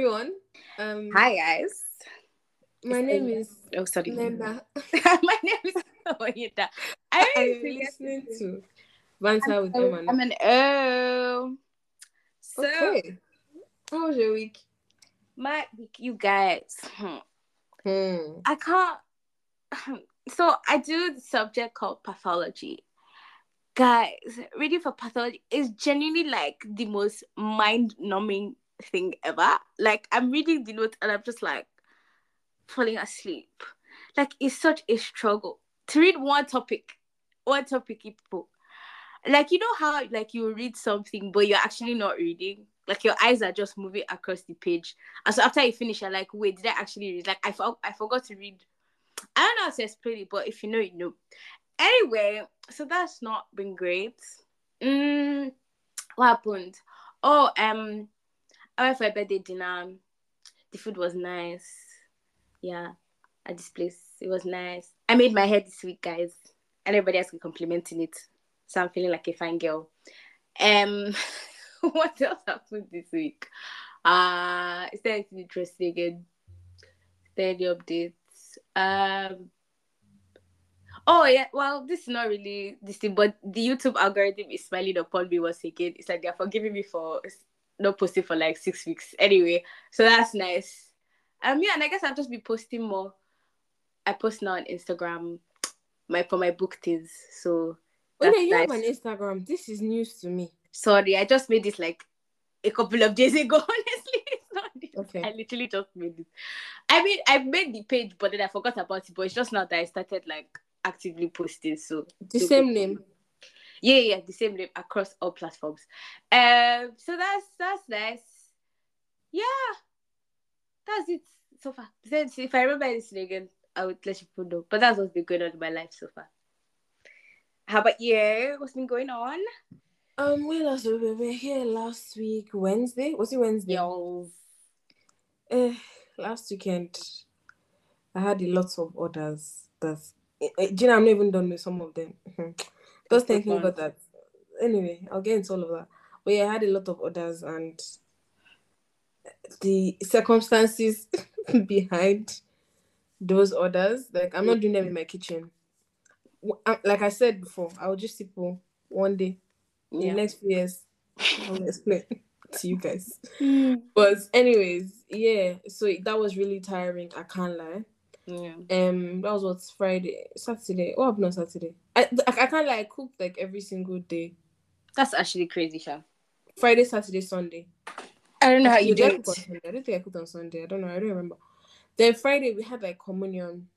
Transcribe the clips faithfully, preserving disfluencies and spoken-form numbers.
everyone. Um, Hi, guys. My name is... Oh, sorry. Lenda. My name is Oyinda. I am listening to Banter with Emma. I'm an O. So, okay. How was your week? My week, you guys. Hmm. Hmm. I can't... So, I do the subject called pathology. Guys, reading for pathology is genuinely like the most mind-numbing thing ever. Like, I'm reading the notes and I'm just like falling asleep. Like, it's such a struggle to read one topic, one topic people. Like, you know how like you read something but you're actually not reading. Like, your eyes are just moving across the page, and so after you finish, you're like, wait, did I actually read? Like, I for- I forgot to read. I don't know how to explain it, but if you know, you know. Anyway, so that's not been great. Mm, what happened? Oh, um, I went for a birthday dinner. The food was nice. Yeah, at this place, it was nice. I made my hair this week, guys, and everybody else was complimenting it. So I'm feeling like a fine girl. Um, what else happened this week? Uh, is there anything interesting again? Is there any updates? Um. Oh, yeah, well, this is not really this thing, but the YouTube algorithm is smiling upon me once again. It's like they're forgiving me for not posting for like six weeks. Anyway, so that's nice. Um, yeah, and I guess I'll just be posting more. I post now on Instagram my for my book things. So that's okay, you nice. Have an Instagram. This is news to me. Sorry, I just made this like a couple of days ago, honestly. Okay. I literally just made it. I mean, I made the page, but then I forgot about it. But it's just now that I started like actively posting. So the so same good. Name. Yeah, yeah, the same name across all platforms. Um, so that's that's nice. Yeah, that's it so far. Then if I remember this again, I would let you know. But that's what's been going on in my life so far. How about you? What's been going on? Um, we last we were here last week Wednesday. Was it Wednesday? Yes. Uh, last weekend, I had a lot of orders. That's, uh, Gina, I'm not even done with some of them. Just thinking about that. Anyway, I'll get into all of that. But yeah, I had a lot of orders, and the circumstances behind those orders, like, I'm not doing them in my kitchen. Like I said before, I'll just sip one day. In yeah. the next few years, I'll explain. To you guys. But anyways, yeah, so that was really tiring, I can't lie. Yeah. Um that was what's Friday, Saturday. What happened on Saturday? I I, I can't lie, I cooked like every single day. That's actually crazy, Sha. Friday, Saturday, Sunday. I don't know how you did it. I, I don't think I cooked on Sunday. I don't know, I don't remember. Then Friday we had like communion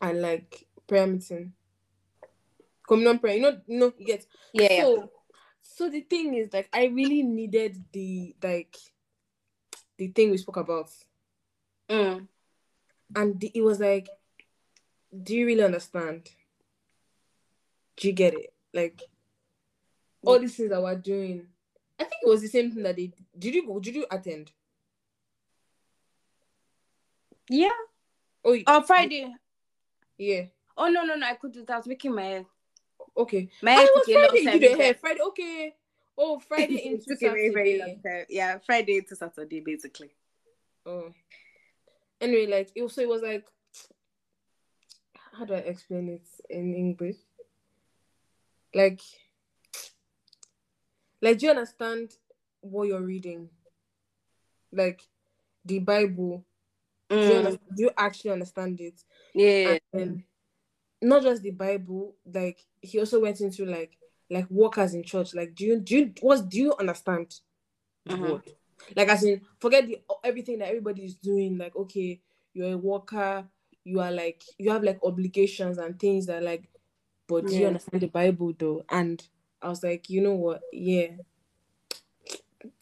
and like prayer meeting. Communion prayer, you know, you know, you get yeah. So, yeah. So the thing is, like, I really needed the, like, the thing we spoke about. Mm. And the, it was like, do you really understand? Do you get it? Like, all these things that we're doing. I think it was the same thing that they, did you go, did you attend? Yeah. Oh, uh, Friday. Yeah. Oh, no, no, no, I couldn't do that. I was making my... Okay. My oh, it was Friday. You did hair. Friday. Okay. Oh, Friday into took Saturday. A very, very long time. Yeah, Friday into Saturday, basically. Oh. Anyway, like it was, so it was like, how do I explain it in English? Like, like do you understand what you're reading? Like, the Bible. Mm. Do, you under- do you actually understand it? Yeah. And, um, not just the Bible, like he also went into like like workers in church. Like, do you do you, what do you understand? Mm-hmm. Like, as in, forget the everything that everybody is doing. Like, okay, you're a worker, you are like you have like obligations and things that like, but do yeah. you understand the Bible though? And I was like, you know what? Yeah,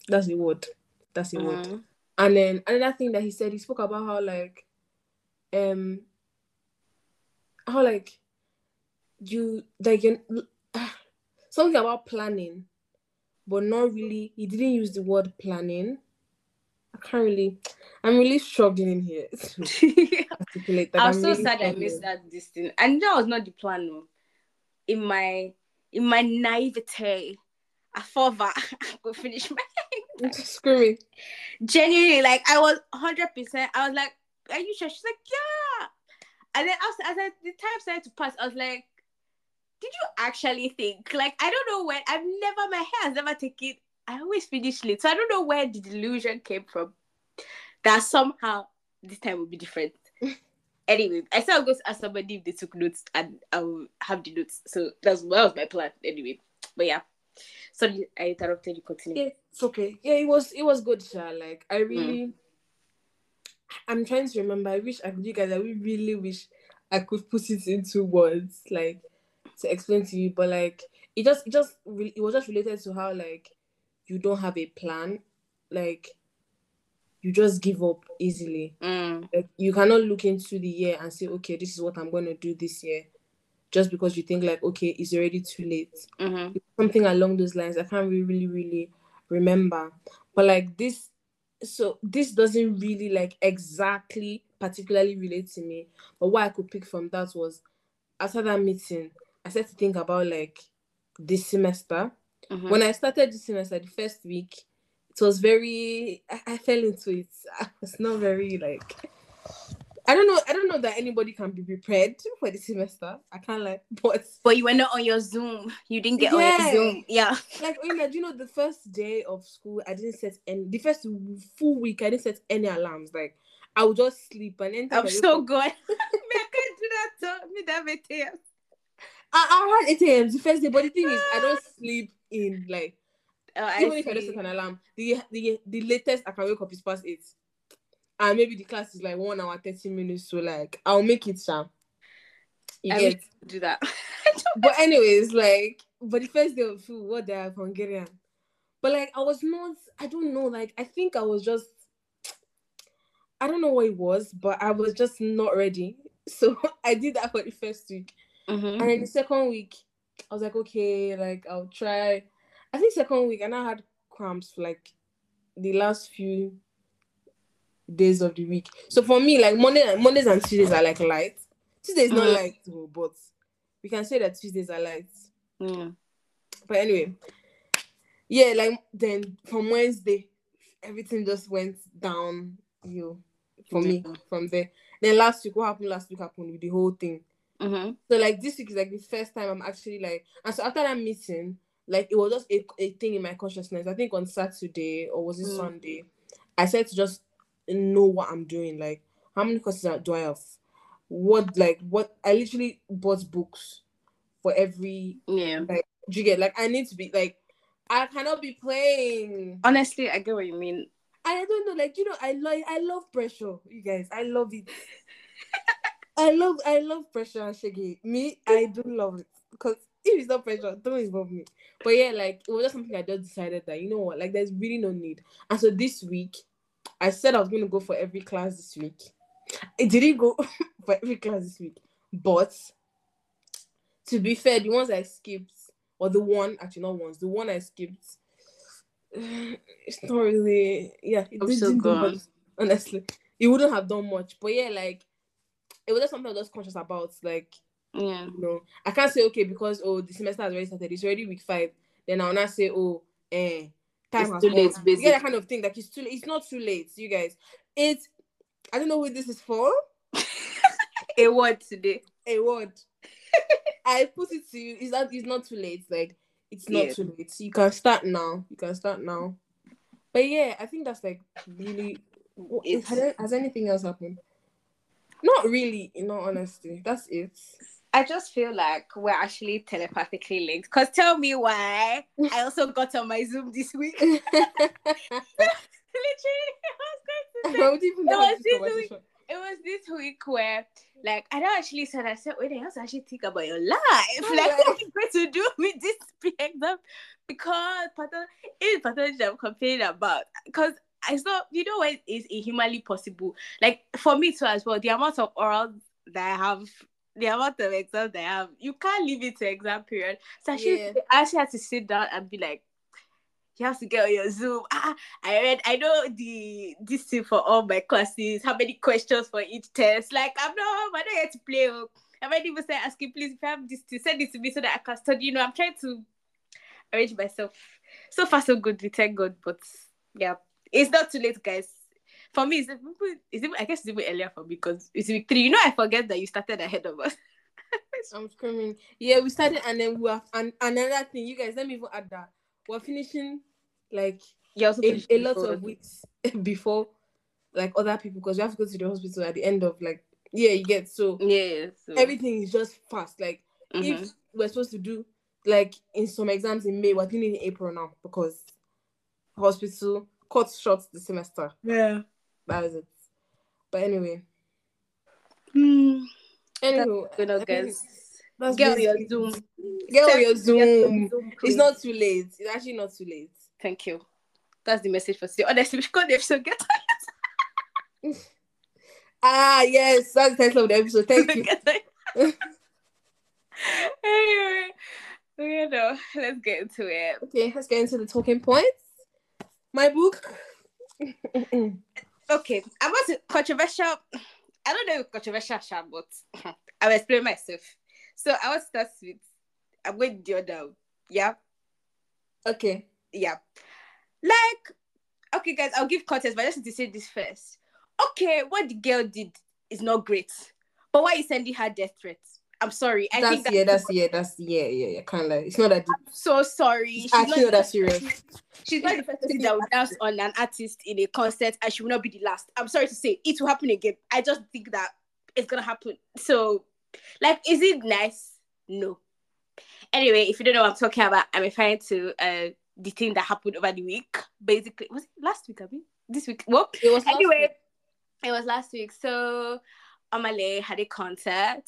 that's the word. That's the mm-hmm. word. And then another thing that he said, he spoke about how like, um. how like you like you uh, something about planning, but not really. He didn't use the word planning. I can't really. I'm really struggling here. yeah. like, I'm, I'm so really sad struggling. I missed that this thing, and that was not the plan. No. In my in my naivete, I thought that I could finish my Screaming. Genuinely, like, I was one hundred percent. I was like, are you sure? She's like, yeah. And then as, as the time started to pass, I was like, did you actually think? Like, I don't know when. I've never, my hair has never taken, I always finish late. So I don't know where the delusion came from that somehow this time will be different. Anyway, I said I'll go ask somebody if they took notes and I'll have the notes. So that's that was my plan anyway. But yeah. Sorry, I interrupted you. Continue. Yeah, it's okay. Yeah, it was it was good, Sha. Like I really mm. I'm trying to remember. I wish I could you guys I really wish I could put it into words, like to explain to you, but like it just it just it was just related to how like you don't have a plan, like you just give up easily. Mm. Like you cannot look into the year and say, okay, this is what I'm going to do this year, just because you think like, okay, it's already too late. Mm-hmm. Something along those lines. I can't really, really, really remember. But like this, so this doesn't really like exactly particularly relate to me. But what I could pick from that was, after that meeting, I started to think about like this semester. Mm-hmm. When I started this semester, the first week, it was very, I, I fell into it. I was not very like, I don't know. I don't know that anybody can be prepared for the semester. I can't like, but but you were not on your Zoom. You didn't get yeah. on your Zoom. Yeah. Like, Oyinda, you know, the first day of school, I didn't set any. The first full week, I didn't set any alarms. Like, I would just sleep and enter. I'm so good. I can't do that. So me that eight a m. I I had eight a m the first day, but the thing is, I don't sleep in like. Oh, even if I don't set an alarm, the the the latest I can wake up is past eight. And maybe the class is like one hour, thirty minutes. So like, I'll make it, Sam. You I get to do that. But anyways, like, but the first day of food, what they are Hungarian. But like, I was not. I don't know. Like, I think I was just. I don't know what it was, but I was just not ready. So I did that for the first week, mm-hmm. and then the second week, I was like, okay, like I'll try. I think second week, and I had cramps for like the last few days of the week. So for me, like Monday, Mondays and Tuesdays are like light. Tuesday is not mm. light, but we can say that Tuesdays are light. Mm. But anyway, yeah, like then from Wednesday, everything just went down, you know, for me from there. Then last week, what happened last week happened with the whole thing. Mm-hmm. So like this week is like the first time I'm actually like, and so after that meeting, like it was just a, a thing in my consciousness. I think on Saturday or was it mm. Sunday, I said to just know what I'm doing. Like, how many courses do I have? What like what? I literally bought books for every yeah. Like, do you get like I need to be like I cannot be playing. Honestly, I get what you mean. I don't know, like you know, I like I love pressure, you guys. I love it. I love I love pressure and Shaggy. Me, I do love it because. If it's not pressure, don't involve me. But yeah, like, it was just something I just decided that, you know what, like, there's really no need. And so this week, I said I was going to go for every class this week. I didn't go for every class this week. But, to be fair, the ones I skipped, or the one, actually not ones, the one I skipped, it's not really, yeah. It I'm so gone. Honestly, it wouldn't have done much. But yeah, like, it was just something I was conscious about, like, yeah, you know, I can't say okay because oh the semester has already started. It's already week five. Then I'll not say oh, eh, time it's too late. Basically, yeah, that kind of thing. Like it's too. It's not too late, you guys. It's. I don't know who this is for. A word today. A word. I put it to you. Is that it's not too late? Like it's not yeah. too late. You can start now. You can start now. But yeah, I think that's like really. What, has, has anything else happened? Not really. In all honesty, that's it. I just feel like we're actually telepathically linked. Because tell me why I also got on my Zoom this week. Literally, I was going to say, it, was this week, it was this week where, like, I don't actually said, I said, wait, I also actually think about your life. Oh, like, right. What are you going to do with this exam? Because it's pathology that I'm complaining about. Because I saw, you know, it is inhumanly possible. Like, for me too as well, the amount of oral that I have... the amount of exams they have, you can't leave it to exam period. So she yeah. actually had to sit down and be like, you have to get on your Zoom. Ah, I read, I know the this thing for all my classes, how many questions for each test. Like, I'm not home, I don't get to play. I might even say, ask you, please, if you have this to send it to me so that I can study. You know, I'm trying to arrange myself. So far, so good, we thank God, but Yeah, it's not too late, guys. For me, it's even, it's even, I guess it's even earlier for me because it's week three. You know, I forget that you started ahead of us. I'm screaming. Yeah, we started and then we have and another thing. You guys, let me even add that. We're finishing like yeah, a, a lot of weeks before like other people because we have to go to the hospital at the end of like, yeah, you get so. Yeah, so. Everything is just fast. Like mm-hmm. if we're supposed to do like in some exams in May, we're doing it in April now because hospital cut short the semester. Yeah. That was it. But anyway. Hmm. Anyway, good old guys. That's get on your Zoom. Get on your Zoom. It's not too late. It's actually not too late. Thank you. That's the message for today. Honestly, we should call the episode Get On Your Zoom. Ah, yes. That's the title of the episode. Thank you. Anyway, you know, let's get into it. Okay, let's get into the talking points. My book. Okay, I want to controversial... I don't know if controversial, but I'll explain myself. So I want to start with, I'm going to do down. Yeah. Okay. Yeah. Like, okay, guys, I'll give context, but I just need to say this first. Okay, what the girl did is not great, but why is sending her death threats? I'm sorry. I that's think that's yeah, that's yeah, that's yeah, yeah, yeah. Can't lie. It's not that deep. I'm so sorry. I feel not that serious. She's not the first person that will dance on an artist in a concert, and she will not be the last. I'm sorry to say, it will happen again. I just think that it's gonna happen. So, like, is it nice? No. Anyway, if you don't know what I'm talking about, I'm referring to uh the thing that happened over the week. Basically, was it last week? I mean, this week. Well, it was. Anyway, last week. It was last week. So, Amalie had a concert.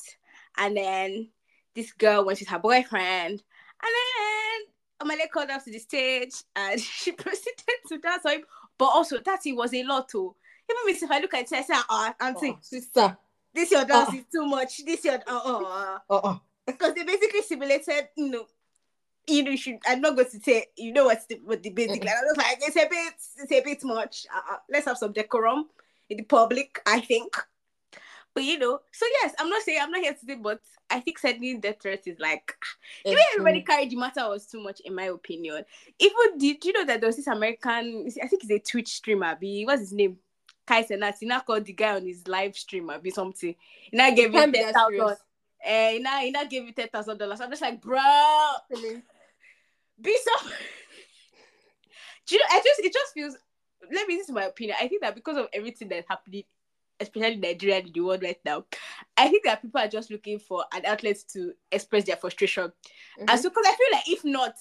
And then this girl went with her boyfriend. And then Amalie called up to the stage and she proceeded to dance on him. But also, that it was a lot too. Even if I look at it, I say, oh, auntie, oh, sister, this your dance uh-uh. is too much. This your... Uh-uh. Uh-uh. Because they basically simulated, you know, you know, you should, I'm not going to say, you know what's the, what the basic, like, I was like, it's a bit, it's a bit much. Uh-uh. Let's have some decorum in the public, I think. But you know, so yes, I'm not saying I'm not here today, but I think sending death threats is like even everybody carried the matter was too much, in my opinion. Even did you know that there was this American, I think he's a Twitch streamer, B what's his name? Kai Cenat. He now called the guy on his live streamer, be something. He now gave him ten thousand. Uh, he now he now gave you ten thousand dollars. I'm just like, bro, be so. Do you know? I just it just feels. Let me. This is my opinion. I think that because of everything that's happening. Especially Nigeria and the world right now, I think that people are just looking for an outlet to express their frustration. Mm-hmm. And so, because I feel like if not,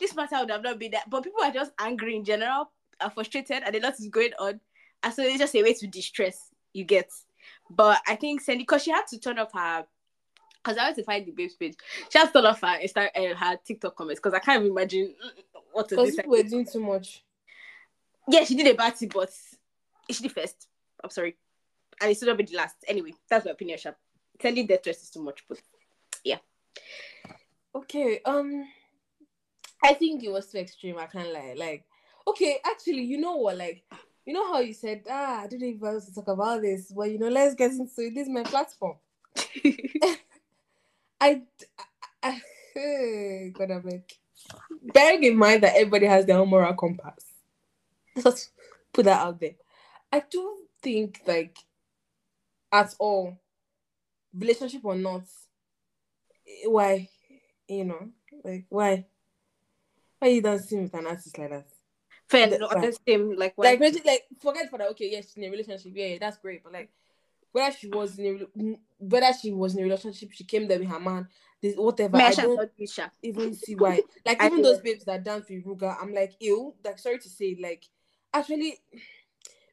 this matter would have not been that. But people are just angry in general, are frustrated, and a lot is going on. And so it's just a way to distress, you get. But I think Sandy, because she had to turn off her, because I want to find the babe's page, she had to turn off her, Insta- uh, her TikTok comments, because I can't even imagine what to do. Because people were doing too much. Yeah, she did a bad thing, but she did first. I'm sorry. And it's not be the last. Anyway, that's my opinion, Sharp. Sending death threats is too much, but yeah. Okay, um, I think it was too extreme, I can't lie. Like, okay, actually, you know what, like, you know how you said, ah, I didn't even want to talk about this, but, you know, let's get into it. This is my platform. I, I, I, God, I'm like, bearing in mind that everybody has their own moral compass. Let's put that out there. I do think, like, at all, relationship or not, why, you know, like, why, why you dancing with an artist like that? Fair, the, no, like, the same, like, why? Like, like, forget for that. Okay, yes, she's in a relationship, yeah, yeah, that's great, but like, whether she was in a whether she was in a relationship, she came there with her man, this whatever. I don't even see why. Like, even those babes that dance with Ruga, I'm like, ew. Like, sorry to say, like, actually,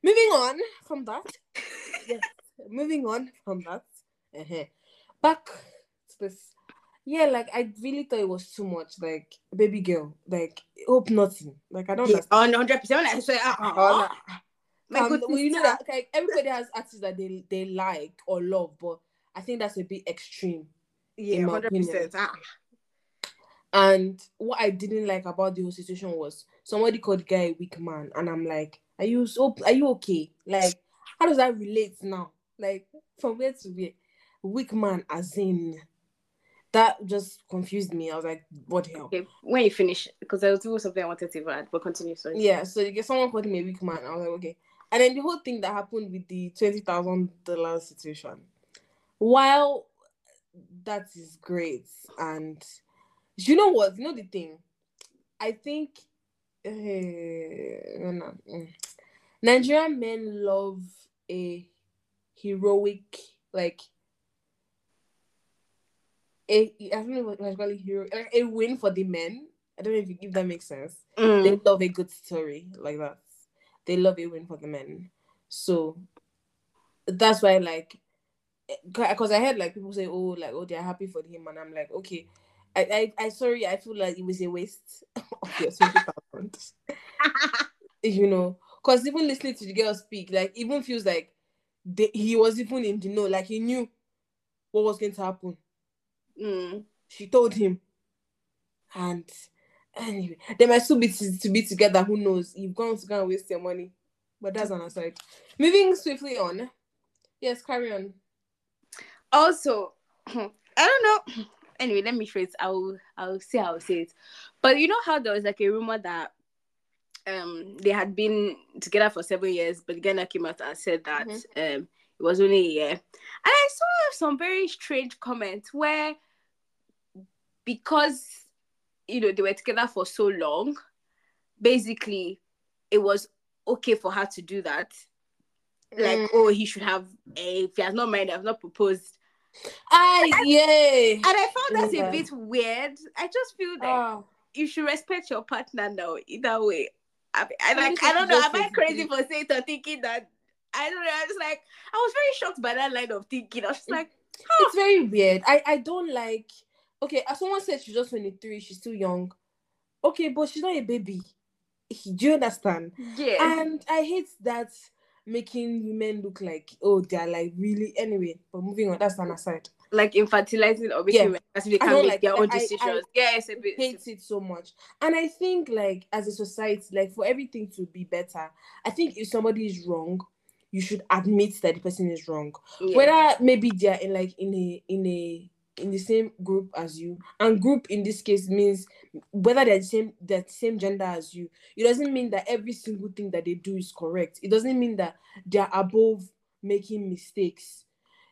moving on from that. Yes. Moving on from that, uh-huh. Back to this, yeah, like I really thought it was too much. Like, baby girl, like hope nothing. Like I don't. Yeah, understand. On one hundred percent. I say, ah, ah, ah, ah. Like, um, well, you know that like everybody has artists that they they like or love, but I think that's a bit extreme. Yeah, one hundred percent. Ah. And what I didn't like about the whole situation was somebody called guy a weak man, and I'm like, are you so? Are you okay? Like, how does that relate now? Like, from where to where? Weak man, as in, that just confused me. I was like, what the hell? Okay, when you finish, because there was something I wanted to add, but continue. Sorry. Yeah, so you get someone called me a weak man. I was like, okay. And then the whole thing that happened with the twenty thousand dollars situation, while that is great, and you know what? You know the thing? I think uh, no, no, no. Nigerian men love a heroic, like, A, I don't know what I call it, hero, like a win for the men. I don't know if, if that makes sense. Mm. They love a good story like that. They love a win for the men. So that's why, like, because I heard like people say, oh, like, oh, they're happy for him, and I'm like, okay, I, I, I sorry, I feel like it was a waste of your twenty thousand. You know, because even listening to the girl speak, like, even feels like they, he was even in the know, like he knew what was going to happen. Mm. She told him, and anyway, they might still be t- to be together. Who knows? You've gone to go and waste your money, but that's on our side. Moving swiftly on, yes, carry on. Also, I don't know. Anyway, let me phrase. I'll I'll see how I say it. But you know how there was like a rumor that um they had been together for seven years, but Ghana came out and said that mm-hmm. um. It was only a year. And I saw some very strange comments where, because, you know, they were together for so long, basically, it was okay for her to do that. Like, mm. oh, he should have, a, if he has not married, I have not proposed. Ah, yay! And I found that yeah. a bit weird. I just feel that oh. you should respect your partner now, either way. I, I, like, I don't know, am I crazy for saying or thinking that? I don't know. I was like, I was very shocked by that line of thinking. I was like, huh. It's very weird. I, I don't like. Okay, as someone said, she's just twenty-three. She's still young. Okay, but she's not a baby. Do you understand? Yeah. And I hate that making women look like, oh, they're like really. Anyway, but moving on, that's an aside. Like infantilizing or making yeah. women as they can make like, their own I, decisions. I, I yeah, it's a bit. Hate it so much. And I think, like, as a society, like, for everything to be better, I think if somebody is wrong, you should admit that the person is wrong. Yeah. Whether maybe they're in like in a in a in the same group as you, and group in this case means whether they're the same that same gender as you. It doesn't mean that every single thing that they do is correct. It doesn't mean that they're above making mistakes.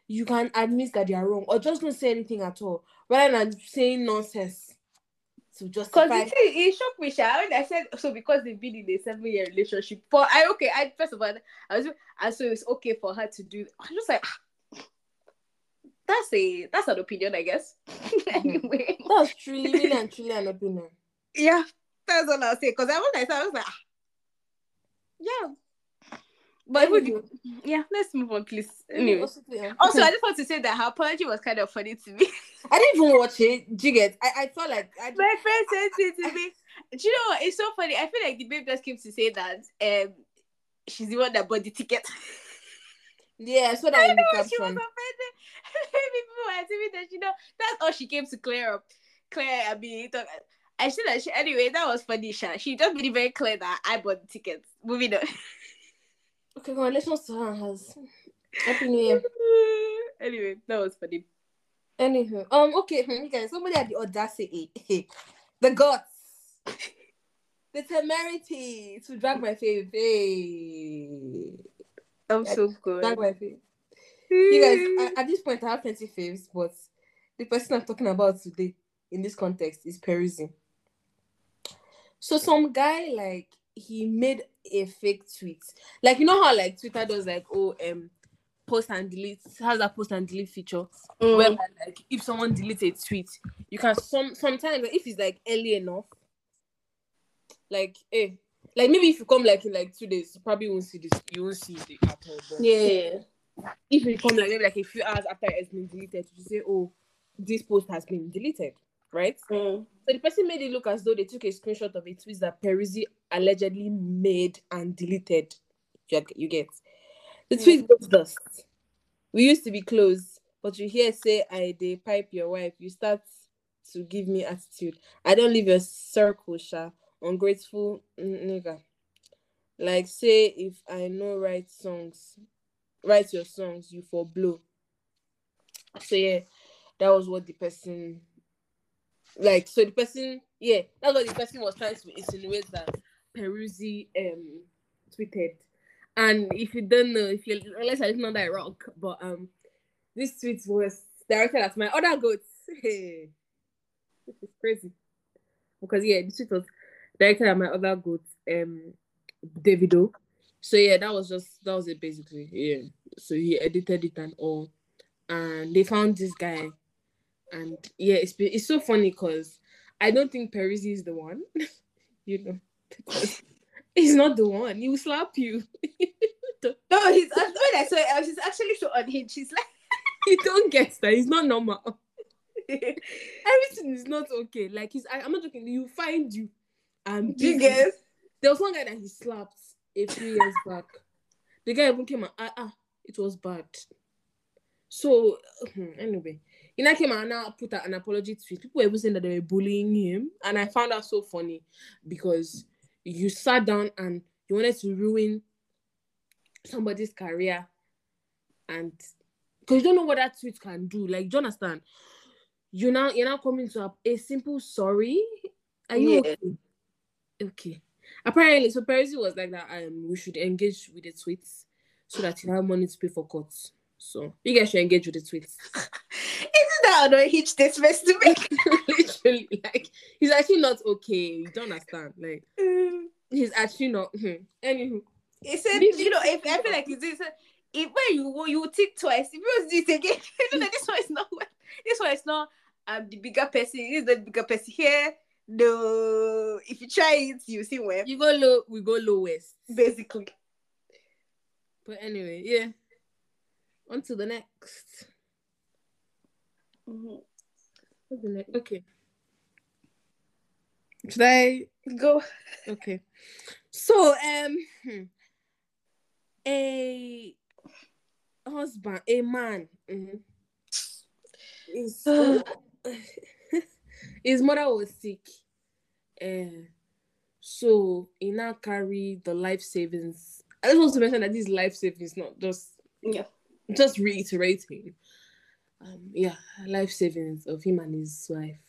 You can admit that they are wrong, or just don't say anything at all, rather than saying nonsense. So just because it, it shocked me, Sha. I said so because they've been in a seven-year relationship. But I okay, I first of all, I was and so it's okay for her to do. I just like that's a that's an opinion, I guess. Anyway, that's truly, really and truly an opinion. Yeah, that's all I'll say. Because I was like, I was like, ah. yeah, but would you? Yeah, let's move on, please. Anyway, also I just want to say that her apology was kind of funny to me. I didn't even watch it. Do you get? I, I felt like I my friend sent it to me. Do you know what? It's so funny. I feel like the babe just came to say that um she's the one that bought the ticket. Yeah, so that I in know the caption. She was offended. People were telling me that you know that's all she came to clear up. Clear, I mean, talk. I said that she, anyway. That was funny, Sha. She just made it very clear that I bought the tickets. Moving on. Okay, congratulations to her. Has happy new year. Anyway, that was funny. Anywho, um, okay, okay, somebody had the audacity, the guts, the temerity to drag my fave. Hey. I'm yeah, so good. Drag my fave. You guys, I, at this point, I have plenty of faves, but the person I'm talking about today in this context is Peruzzi. So some guy, like, he made a fake tweet. Like, you know how, like, Twitter does, like, oh, um, post and delete, has that post and delete feature mm. where like if someone deletes a tweet, you can some sometimes if it's like early enough, like eh, like maybe if you come like in like two days, you probably won't see this, you won't see it at all. But yeah, if you come like maybe like a few hours after it's been deleted, you say, oh, this post has been deleted, right? Mm. So the person made it look as though they took a screenshot of a tweet that Peruzzi allegedly made and deleted. You, you get. The tweet goes thus. We used to be close, but you hear say I dey pipe your wife. You start to give me attitude. I don't leave your circle, Sha. Ungrateful nigga. Like say if I no write songs, write your songs, you for blow. So yeah, that was what the person Like, so the person, yeah, that's what the person was trying to insinuate, that Peruzzi um tweeted. And if you don't know, if you unless I didn't know that wrong, but um, this tweet was directed at my other goats. Hey, this is crazy. Because yeah, the tweet was directed at my other goat, um, Davido. So yeah, that was just that was it basically. Yeah. So he edited it and all, and they found this guy, and yeah, it's it's so funny because I don't think Peruzzi is the one, you know. Because he's not the one. He will slap you. No, he's. I, when I saw it, she's actually so unhinged. She's like, he don't get that. He's not normal. Everything is not okay. Like he's. I, I'm not joking. He'll find you. Um, you guess there was one guy that he slapped a few years back. The guy even came and ah ah. It was bad. So anyway, he now came and now put an apology tweet. People were saying that they were bullying him, and I found that so funny because you sat down and you wanted to ruin somebody's career, and because you don't know what that tweet can do. Like, do you understand? You now you're now coming to a, a simple sorry. Are you yeah. okay? Okay. Apparently, so Peruzzi was like that. Um, we should engage with the tweets so that you have money to pay for courts. So you guys should engage with the tweets. Isn't that an unhinged statement to make? Literally, like he's actually not okay. You don't understand. Like mm. he's actually not. Hmm. Anywho, he said, this, you know, if I feel like it's this, if when you you think twice, if you do this again, you know that this one is not. This one is not. I'm um, the bigger person. This is the bigger person here. No, if you try it, you see where you go low. We go lowest, basically. But anyway, yeah. On to the next. Mm-hmm. What's the next? Okay. Should I go? Okay. So, um, a husband, a man, mm-hmm. his, uh, his mother was sick. Uh, so, he now carried the life savings. I just want to mention that this life savings, not just... yeah. Just reiterating, um, yeah, life savings of him and his wife,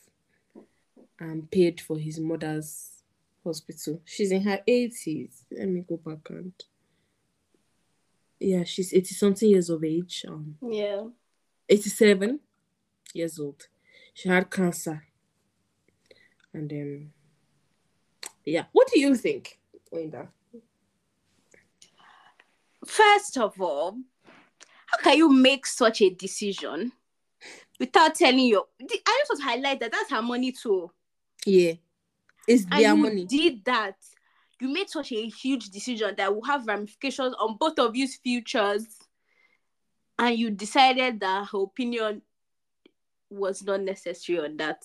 and um, paid for his mother's hospital. She's in her eighties. Let me go back and yeah, she's eighty something years of age. Um, yeah, eighty-seven years old. She had cancer, and then um, yeah. What do you think, Linda? First of all, how can you make such a decision without telling your... I just want to highlight that that's her money too. Yeah. It's and their you money. Did that. You made such a huge decision that will have ramifications on both of you's futures. And you decided that her opinion was not necessary on that.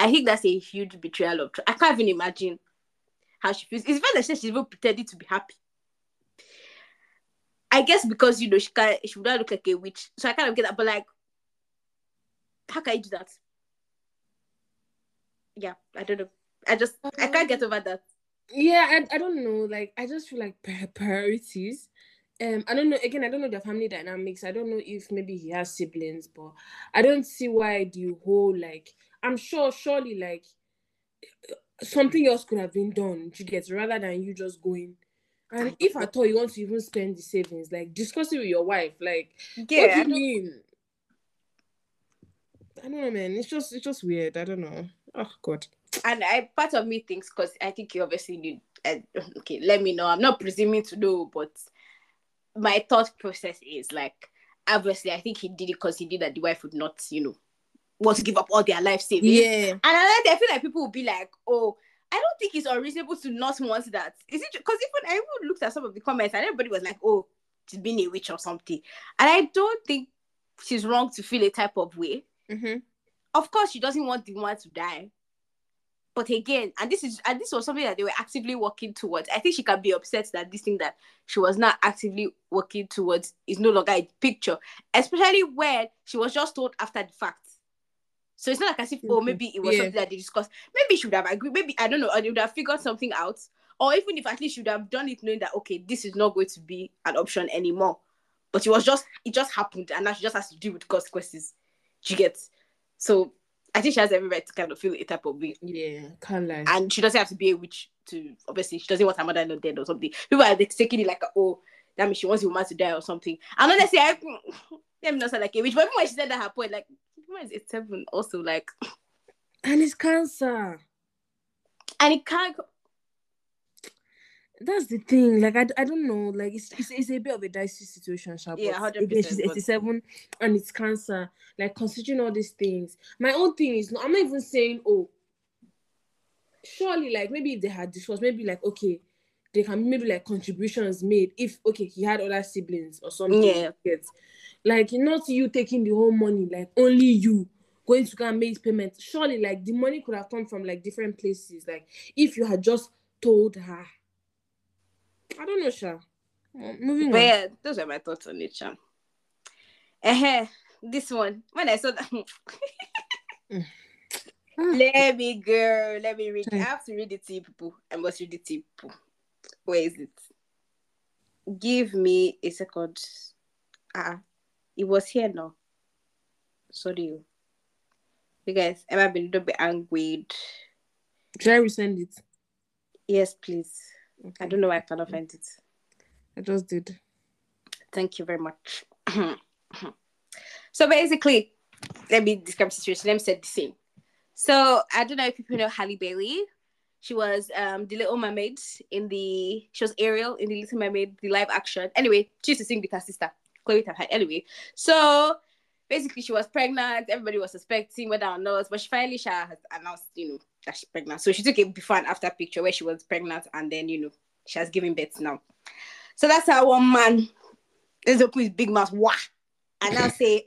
I think that's a huge betrayal of... I can't even imagine how she feels. It's very she's even pretending to be happy. I guess because, you know, she can she would not look like a witch. So I kind of get that. But, like, how can I do that? Yeah, I don't know. I just, I can't get over that. Yeah, I, I don't know. Like, I just feel like priorities. Um, I don't know. Again, I don't know the family dynamics. I don't know if maybe he has siblings. But I don't see why the whole, like, I'm sure, surely, like, something else could have been done, you get, rather than you just going... And if at all you want to even spend the savings, like, discuss it with your wife. Like, yeah, what do you I mean? I don't know, man. It's just, it's just weird. I don't know. Oh, God. And I, part of me thinks, because I think you obviously need, uh, okay, let me know. I'm not presuming to know, but my thought process is, like, obviously, I think he did it because he knew that the wife would not, you know, want to give up all their life savings. Yeah. And I, I feel like people will be like, oh, I don't think it's unreasonable to not want that. Is it? Because even I looked at some of the comments and everybody was like, oh, she's been a witch or something. And I don't think she's wrong to feel a type of way. Mm-hmm. Of course, she doesn't want the one to die. But again, and this is and this was something that they were actively working towards. I think she can be upset that this thing that she was not actively working towards is no longer a picture, especially when she was just told after the fact. So it's not like as if, oh, maybe it was yeah. something that they discussed. Maybe she would have agreed. Maybe, I don't know, or they would have figured something out. Or even if at least she would have done it knowing that, okay, this is not going to be an option anymore. But it was just, it just happened. And now she just has to deal with consequences. She gets. So I I think she has every right to kind of feel a type of way. Yeah, can't lie. And she doesn't have to be a witch to, obviously, she doesn't want her mother-in-law dead or something. People are like, taking it like, oh, that means she wants a woman to die or something. And honestly, I let me not sound like a witch, but even when she said that, her point, like, woman is a seven also, like. And it's cancer. And it can't. That's the thing. Like, I, I don't know. Like, it's, it's it's a bit of a dicey situation, Sharp. Yeah, one hundred percent. She's eighty-seven and it's cancer. Like, considering all these things. My own thing is, I'm not even saying, oh, surely, like, maybe if they had discussed, maybe, like, okay, they can maybe, like, contributions made if, okay, he had other siblings or something. Yeah. Like, not you taking the whole money, like, only you going to go and make payments. Surely, like, the money could have come from, like, different places. Like, if you had just told her. I don't know, Sha. Moving but on. Yeah, those are my thoughts on it, Sha. Uh-huh. This one, when I saw that, let me, girl, let me read. I have to read it to you people. I must read it to you people. Where is it? Give me a second. Ah, uh-uh. It was here now. Sorry, you guys. Am I being a little bit angry? Should I resend it? Yes, please. Okay. I don't know why I cannot find it. I just did. Thank you very much. So basically, let me describe the situation. Let me set the scene. So I don't know if people know Halle Bailey. She was um, the Little Mermaid in the... She was Ariel in the Little Mermaid, the live action. Anyway, she used to sing with her sister, Chloe. Anyway, so basically she was pregnant. Everybody was suspecting whether or not. But she finally she has announced, you know, that she's pregnant. So she took a before and after picture where she was pregnant and then, you know, she has given birth now. So that's how one man is open his big mouth. Wah! And now say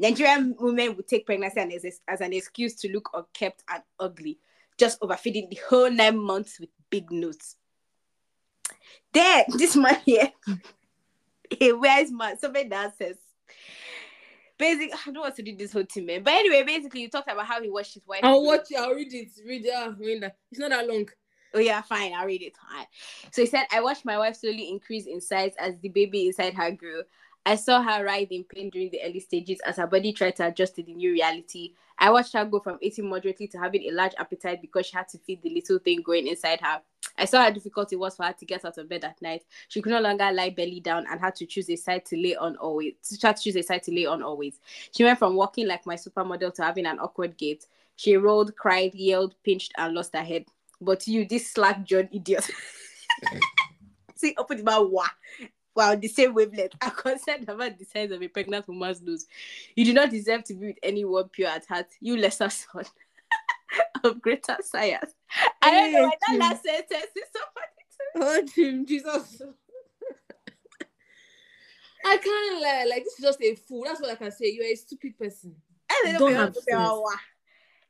Nigerian women would take pregnancy and as, as an excuse to look unkempt and ugly, just overfeeding the whole nine months with big notes. Then this man here, a wise man, somebody that says, basically, I don't want to do this whole thing, man. But anyway, basically, you talked about how he watched his wife. I'll watch it. I'll read it. Read it. I'll read it. It's not that long. Oh, yeah, fine. I'll read it. Right. So he said, I watched my wife slowly increase in size as the baby inside her grew. I saw her writhe in pain during the early stages as her body tried to adjust to the new reality. I watched her go from eating moderately to having a large appetite because she had to feed the little thing growing inside her. I saw how difficult it was for her to get out of bed at night. She could no longer lie belly down and had to choose a side to lay on always. She had to choose a side to lay on always. She went from walking like my supermodel to having an awkward gait. She rolled, cried, yelled, pinched, and lost her head. But you, this slack-jawed idiot. See, open the mouth, wah. Wow, the same wavelength. I'm concerned about the size of a pregnant woman's nose. You do not deserve to be with anyone pure at heart. You lesser son of greater science. I don't hey, know why that last sentence is so funny to me. Oh, Jesus. I can't lie. Like, this is just a fool. That's what I can say. You're a stupid person. And don't have sense.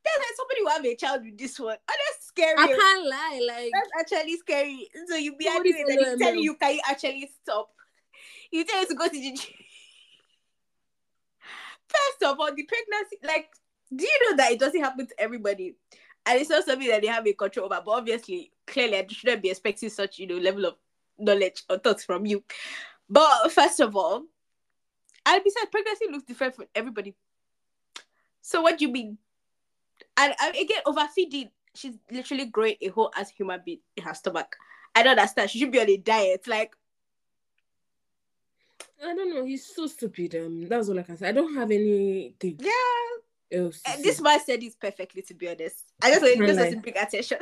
There's like somebody will have a child with this one. Oh, that's scary. I can't lie. Like, that's actually scary. So you be angry and he's telling you, can you actually stop? You tell you to go to the gym. First of all, the pregnancy, like, do you know that it doesn't happen to everybody? And it's not something that they have a control over. But obviously, clearly, I shouldn't be expecting such, you know, level of knowledge or thoughts from you. But first of all, and besides, pregnancy looks different for everybody. So what do you mean? And again, overfeeding, she's literally growing a whole ass human being in her stomach. I don't understand. She should be on a diet. Like, I don't know. He's so stupid. Um, that's all I can say. I don't have anything. Yeah. Else this say. Man said it perfectly, to be honest. I just want to like... bring attention.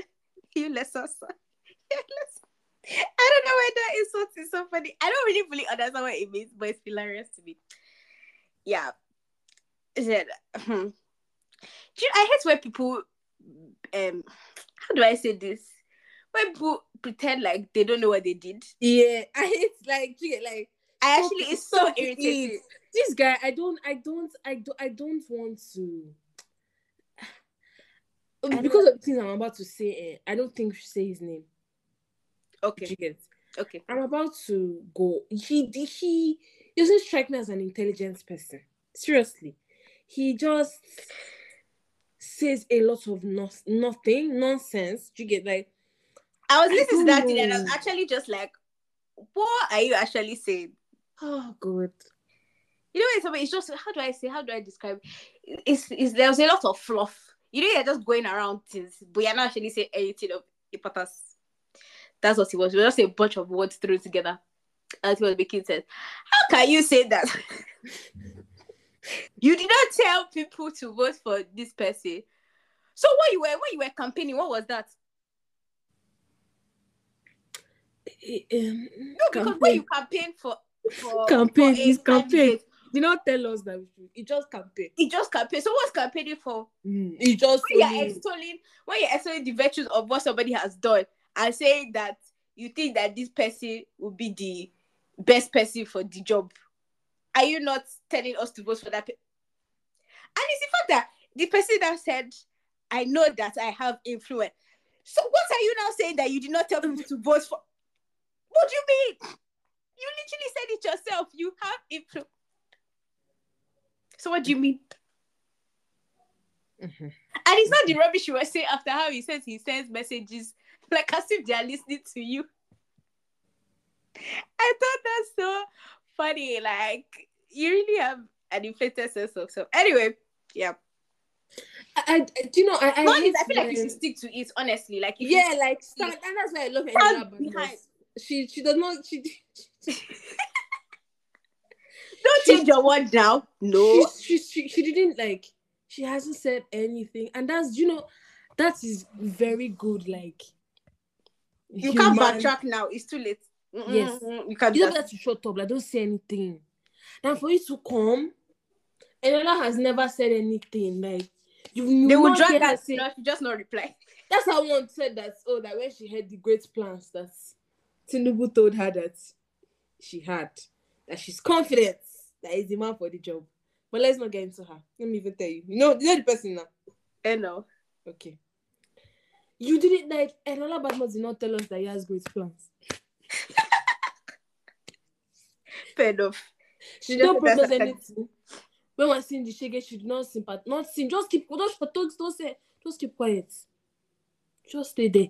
You lesser son. You lesser. I don't know why that insult is so funny. I don't really fully understand what it means, but it's hilarious to me. Yeah. Yeah. I hate when people, um, how do I say this? When people pretend like they don't know what they did. Yeah, I hate like, like I actually it's so irritating. It. This guy, I don't, I don't, I do, I don't want to. I because don't... of the things I'm about to say, I don't think we should say his name. Okay. Okay. I'm about to go. He he doesn't strike me as an intelligent person. Seriously, he just. Says a lot of no- nothing, nonsense. Do you get like? I was listening I to that thing and I was actually just like, what are you actually saying? Oh, good. You know, it's, it's just, how do I say, how do I describe? It's, it's there's a lot of fluff. You know, you're just going around things, but you're not actually saying anything of importance. That's what it was. It was just a bunch of words thrown together. As it was making sense. How can you say that? You did not tell people to vote for this person. So what you were, what you were campaigning, what was that? Um, no, because when you campaign for, for campaign for is campaign. Did not tell us that we should. It just campaign. It just campaign. So what's campaigning for? Mm, it just when only... you're extolling when you're extolling the virtues of what somebody has done and saying that you think that this person will be the best person for the job. Are you not telling us to vote for that? Pe- and it's the fact that the person that said, "I know that I have influence." So what are you now saying that you did not tell people to vote for? What do you mean? You literally said it yourself. You have influence. So what do you mean? Mm-hmm. And it's not the rubbish you were saying after how he says he sends messages, like as if they are listening to you. I thought that's so funny. Like, you really have an inflated sense of self. Anyway, yeah. I, I do you know I I, is, I feel like you should stick to it, honestly. Like, if yeah, you, like stand, and that's why I love Enola Badmus. She she does not she. she Don't she, change your word now. No, she, she, she, she didn't like. She hasn't said anything, and that's you know, that is very good. Like, you human. Can't backtrack now. It's too late. Mm-mm, yes, mm-mm, you can't. You don't have to shut up. Like, don't say anything. Now for you to come, Enola has never said anything. Like, you, you they will drag that. Say, no, she just not reply. That's how one said that. Oh, that when she had the great plans, that Tinubu told her that she had. That she's confident that is the man for the job. But let's not get into her. Let me even tell you. You know, you know the person now. Eh, no. Okay. You didn't like Enola Badmus did not tell us that he has great plans. Fair enough. She, she did not propose anything. When we're seeing the shege, she did not sympathize. Not sing. Just keep don't, don't, don't say just keep quiet. Just stay there.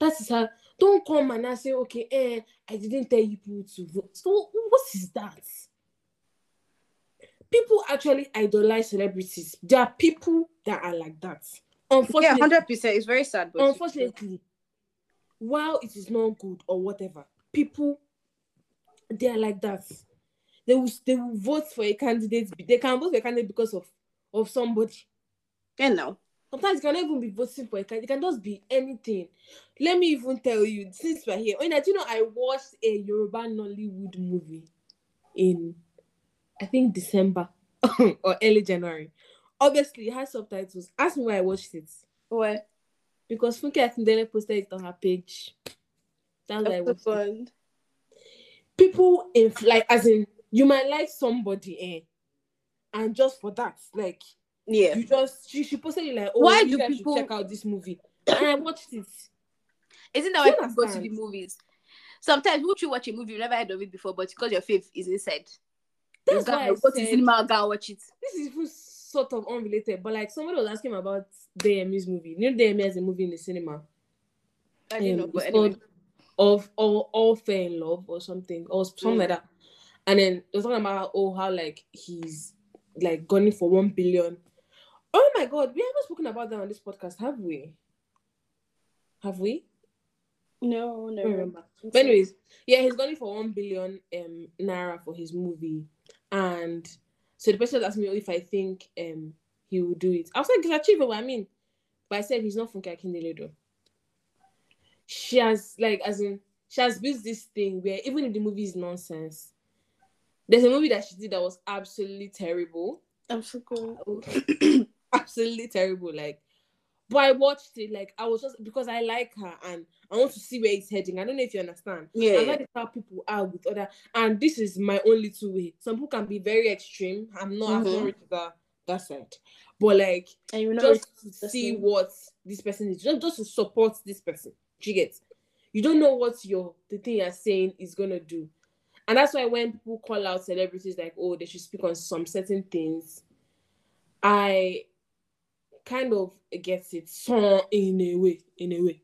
That is her. Don't come and I say, okay, eh, I didn't tell you people to vote. So what is that? People actually idolize celebrities. There are people that are like that. Unfortunately, yeah, one hundred percent. It's very sad. But unfortunately, while it is not good or whatever, people, they are like that. They will, they will vote for a candidate. They can vote for a candidate because of, of somebody. Yeah, no. Sometimes you can even be voting for it. It can just be anything. Let me even tell you, since we're here, Oyinda, do you know I watched a Yoruba Nollywood movie in, I think, December or early January. Obviously, it has subtitles. Ask me why I watched it. Why? Because Funke Akindele posted it on her page. That's why I watched it. People, if, like, as in, you might like somebody, eh? And just for that, like, yeah, you just she, she posted it like, oh, why you do guys people check out this movie? And I watched it. Isn't that why people go to the movies? Sometimes would you watch a movie you've never heard of it before, but because your faith is inside, that's you why I go to cinema, go watch it. This is even sort of unrelated, but like somebody was asking about D M E's movie. You know, D M E has a movie in the cinema. I didn't um, know, but anyway. Of all, all fair in love or something or something mm. like that. And then it was talking about oh how like he's like gunning for one billion. Oh my God, we haven't spoken about that on this podcast, have we? Have we? No, no. I don't remember. But anyways, yeah, he's going for one billion um naira for his movie, and so the person asked me if I think um he will do it. I was like, it's achievable. I mean, but I said he's not Funke Akindele though. She has like as in she has built this thing where even if the movie is nonsense, there's a movie that she did that was absolutely terrible. I'm so cool. Absolutely terrible, like, but I watched it, like, I was just, because I like her, and I want to see where it's heading. I don't know if you understand. Yeah. I like how people are with other, and this is my only two way. Some people can be very extreme. I'm not, mm-hmm. I'm not ready to that, that side. But, like, just to see thing. What this person is, just, just to support this person. Do you get? You don't know what your, the thing you're saying is going to do. And that's why when people call out celebrities, like, oh, they should speak on some certain things, I kind of get it in a way, in a way,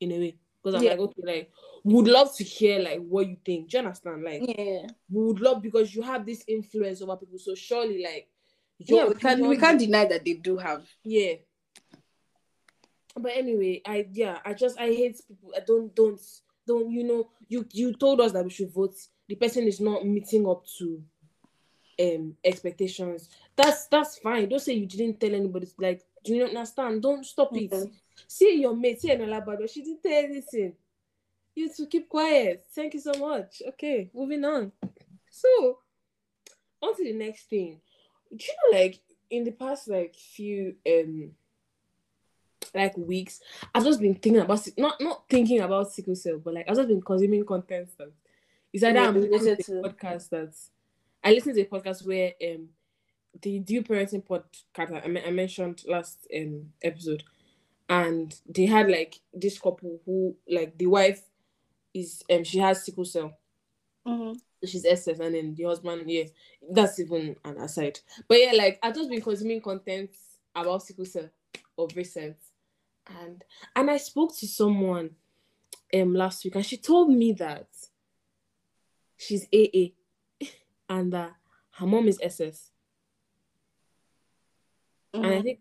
in a way. Because I'm yeah. like, okay, like, would love to hear like what you think. Do you understand? Like, yeah, we would love, because you have this influence over people. So surely, like, yeah, we can't we can't deny that they do have. Yeah. But anyway, I yeah, I just I hate people. I don't don't don't you know you you told us that we should vote. The person is not meeting up to um expectations. That's that's fine. Don't say you didn't tell anybody. Like, do you understand? Don't stop it. Mm-hmm. See your mate here in Enola Badmus. She didn't tell anything. You two keep quiet. Thank you so much. Okay, moving on. So, on to the next thing. Do you know, like, in the past, like, few, um, like, weeks, I've just been thinking about, not not thinking about sickle cell, but, like, I've just been consuming content stuff. It's either yeah, I'm listening to a podcast that, I listen to a podcast where, um, the Due Parenting podcast I, I mentioned last um, episode, and they had, like, this couple who, like, the wife is, um, she has sickle cell. Mm-hmm. She's S F, and then the husband, yeah, that's even an aside. But yeah, like, I've just been consuming content about sickle cell of recent, and and I spoke to someone um last week, and she told me that she's A A and that uh, her mom is S S. Mm-hmm. And I think,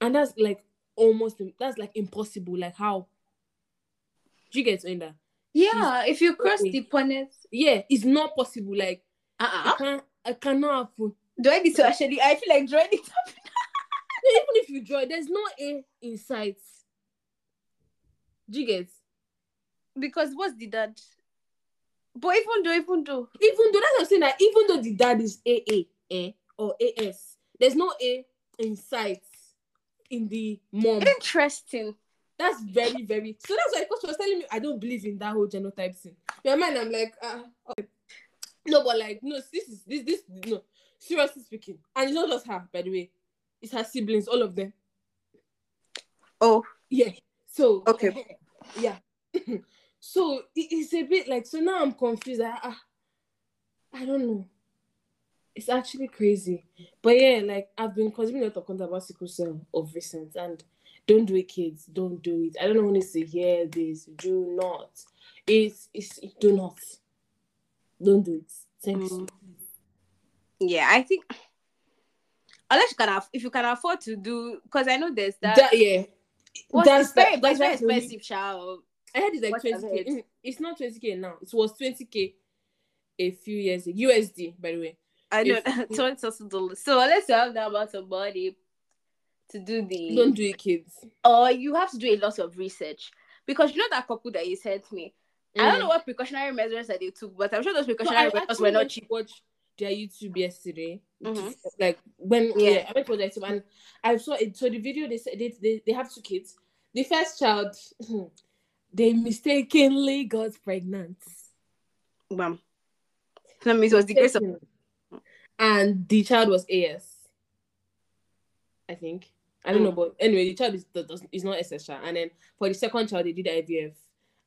and that's like almost that's like impossible. Like, how do you get in there? Yeah, she's, if you cross okay. the planet, yeah, it's not possible. Like, uh-uh. I can't, I cannot happen. Do I need to actually? I feel like drawing it up. Even if you draw, there's no A in sight. Do you get? Because what's the dad? But even though, even though, even though, that's what I'm saying. That even though the dad is A A eh, or A S, there's no A in sight in the mom. Interesting. That's very, very... So that's why Coach was telling me, I don't believe in that whole genotype thing. In my mind, I'm like, uh, okay. No, but like, no, this is, this, this, no. Seriously speaking. And it's not just her, by the way. It's her siblings, all of them. Oh. Yeah. So... Okay. Yeah. So, it's a bit like, so now I'm confused. I, I, I don't know. It's actually crazy. But yeah, like, I've been consuming a lot of content about sickle cell of recent, and don't do it, kids. Don't do it. I don't want to say, hear this. Do not. It's, it's, it, do not. Don't do it. Thanks. Mm. Yeah, I think, unless you can, aff- if you can afford to do, because I know there's that. that yeah. What's that's it's very, that's very expensive, really, child. I heard it's like what's twenty K. It? It's not twenty K now. It was twenty K a few years ago. U S D, by the way. I know. twenty thousand dollars. So unless you have that amount of money, to do the don't do it, kids. Or you have to do a lot of research, because you know that couple that you sent me. Mm. I don't know what precautionary measures that they took, but I'm sure those precautionary so measures were not cheap. I watched their YouTube yesterday, mm-hmm. like when yeah. yeah, I went for their YouTube, and I saw it. So the video they said they, they they have two kids. The first child, they mistakenly got pregnant. Wow. That means it was the grace of, and the child was A S, I think. I don't know, but anyway, the child is, is not essential. And then for the second child, they did I V F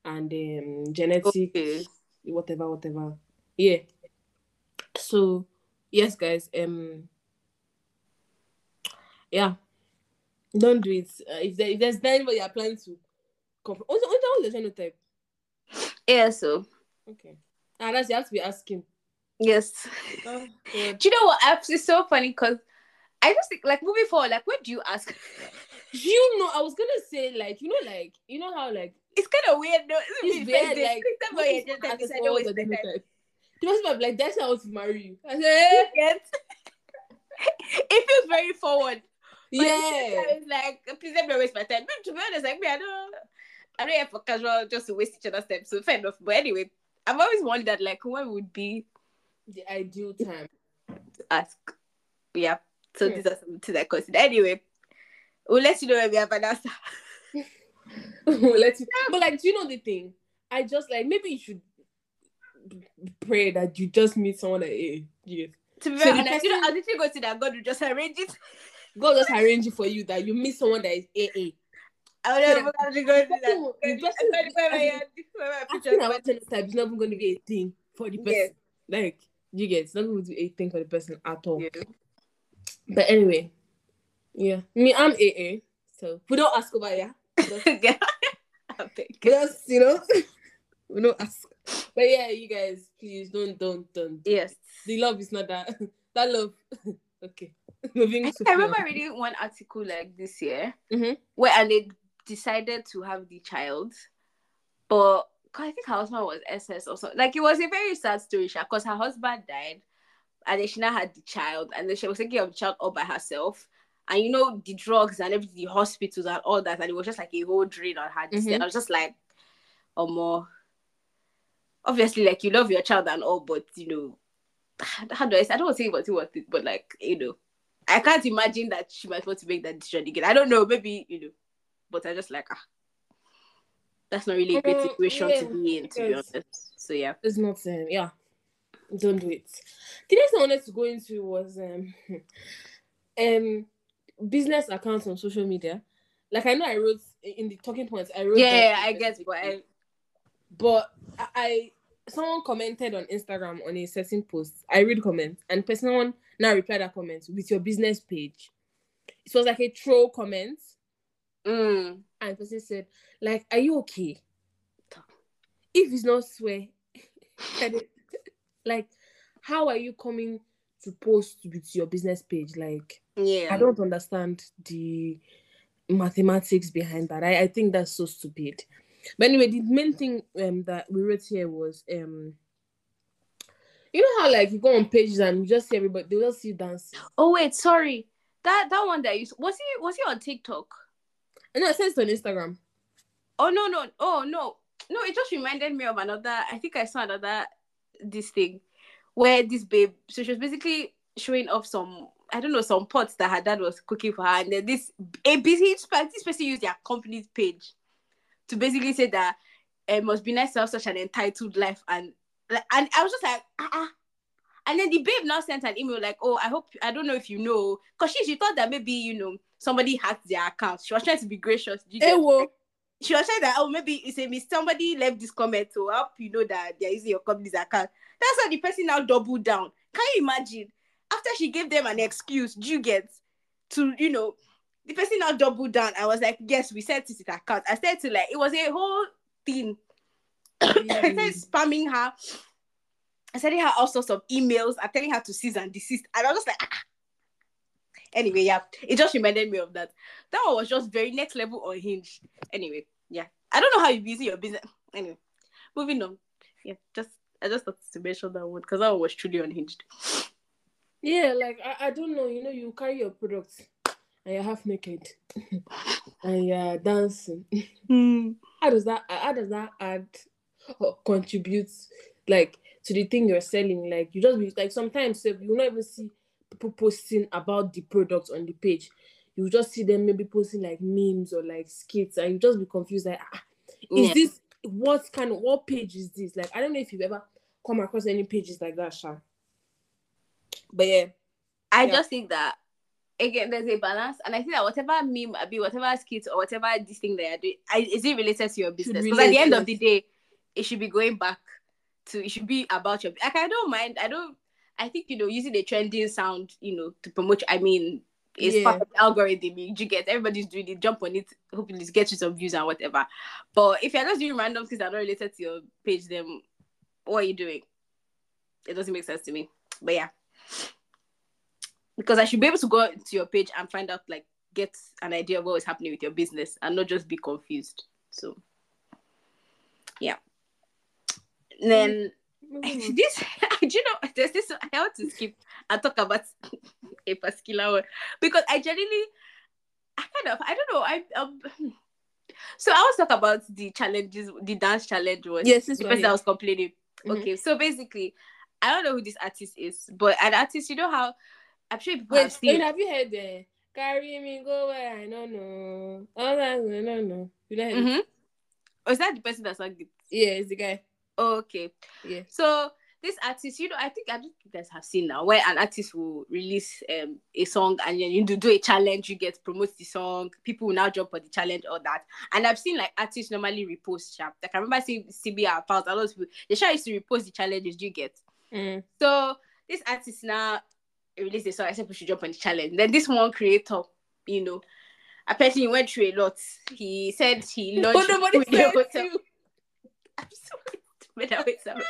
and um, genetic, okay. whatever, whatever. Yeah. So, yes, guys. Um. Yeah. Don't do it. Uh, if, there, if there's anybody you're planning to come from. Also, what's the genotype? Yeah, so. Okay. Ah, that's, you have to be asking. Yes. Oh, yeah. Do you know what? Actually, it's so funny because I just think, like, moving forward, like, what do you ask? You know, I was gonna say, like, you know, like, you know how, like, it's kind of weird, no? It's weird, like, the person was like, that's how I want to marry you. I said, eh? Yes. It feels very forward. But yeah. It's like, please let me waste my time. But to be honest, like, me, I don't, I'm not here for casual, just to waste each other's time. So fair enough. But anyway, I've always wondered that, like, when would be the ideal time to ask? Yeah. So yeah. These are some things I consider. Anyway, we'll let you know when we have an answer. We'll let you. But like, do you know the thing? I just like maybe you should pray that you just meet someone that hey, yes. To be so honest, person... you know, I literally go to that God will just arrange it. God just arrange it for you that you meet someone that is A A. I don't know how to go to that. The person, asking about genotype is not even going to be a thing for the person. Yeah. Like you get, it's not going to be a thing for the person at all. Yeah. But anyway, yeah, me, I'm A A, so we don't ask about yeah. Just, yeah. Just, you know, We don't ask. But yeah, you guys, please don't, don't, don't. Yes. The love is not that. That love. Okay. Moving I, I remember reading one article like this year mm-hmm. where they decided to have the child, but I think her husband was S S or something. Like, it was a very sad story, Sha, because her husband died, and then she now had the child, and then she was taking of the child all by herself. And, you know, the drugs and everything, the hospitals and all that, and it was just like a whole drain on her. Mm-hmm. And I was just like, or more. Obviously, like, you love your child and all, but, you know, how do I say? I don't want to say what it was, but, like, you know, I can't imagine that she might want to make that decision again. I don't know, maybe, you know, but I just like, ah. That's not really a great situation yeah, to be in, to be honest. So, yeah. It's not, um, yeah. Don't do it. The next I wanted to go into was um, um, business accounts on social media. Like, I know I wrote in the talking points, I wrote... Yeah, yeah I guess. But, I... but I, I... Someone commented on Instagram on a certain post. I read comments. And someone now replied that comment with your business page. It was like a troll comment. Mm. And person said, like, are you okay? If it's not swear, like, how are you coming to post with your business page? Like, yeah, I don't understand the mathematics behind that. I, I think that's so stupid. But anyway, the main thing um that we wrote here was um you know how like you go on pages and you just see everybody, they will see you dancing. Oh wait, sorry. That that one that you was he was he on TikTok? No, it says it's on Instagram. Oh, no, no. Oh, no. No, it just reminded me of another... I think I saw another... This thing. Where this babe... So she was basically showing off some... I don't know, some pots that her dad was cooking for her. And then this... A busy... This person used their company's page to basically say that it must be nice to have such an entitled life. And, and I was just like, uh-uh. And then the babe now sent an email like, oh, I hope... I don't know if you know... Because she, she thought that maybe, you know... somebody hacked their account. She was trying to be gracious. She was trying that, oh, maybe it's a miss. Somebody left this comment to help you know that they're using your company's account. That's how the person now doubled down. Can you imagine? After she gave them an excuse, do you get to, you know, the person now doubled down. I was like, yes, we said it's an account. I said to like, it was a whole thing. I started spamming her. I sending her all sorts of emails. I'm telling her to cease and desist. And I was just like, ah. Anyway, yeah, it just reminded me of that. That one was just very next level unhinged. Anyway, yeah. I don't know how you be using your business. Anyway, moving on. Yeah, just I just thought to mention that one because that one was truly unhinged. Yeah, like, I, I don't know. You know, you carry your products and you're half naked and you're dancing. Mm. How does that, how does that add or contribute, like, to the thing you're selling? Like, you just be, like, sometimes you'll not even see people posting about the products on the page. You just see them maybe posting like memes or like skits and you just be confused like, ah, is yeah. this what kind of what page is this? Like, I don't know if you've ever come across any pages like that, Sha. But yeah, I yeah. just think that again there's a balance, and I think that whatever meme be whatever skit or whatever this thing that you're doing, I, is it related to your business? Because at the end of the day, it should be going back to it should be about your like I don't mind I don't I think, you know, using the trending sound, you know, to promote, I mean, it's yeah. part of the algorithm. You get, everybody's doing it, jump on it, hopefully it gets you some views and whatever. But if you're just doing random things that are not related to your page, then what are you doing? It doesn't make sense to me. But yeah. Because I should be able to go to your page and find out, like, get an idea of what is happening with your business and not just be confused. So, yeah. And then... Mm-hmm. This, do you know, there's this, I want to skip and talk about a particular one because I generally, I kind of, I don't know, I um, so I was talking about the challenges, the dance challenge was yes, the person I was complaining. Mm-hmm. Okay, so basically, I don't know who this artist is, but an artist, you know how, I'm sure people wait, have seen. Wait, have you heard the carry me go where I don't know, oh I don't know, you know? Mm-hmm. Oh, is that the person that sang it? Yeah, it's the guy. Okay, yeah. So this artist, you know, I think I don't think you guys have seen now where an artist will release um a song and then you do a challenge, you get promote the song, people will now jump on the challenge, all that. And I've seen like artists normally repost sharp. Like I remember seeing C B R files, a lot of people they sure used to repost the challenges you get. Mm. So this artist now released a song, I said we should jump on the challenge. Then this one creator, you know, apparently he went through a lot. He said he launched. But nobody said I'm sorry to make that way sound.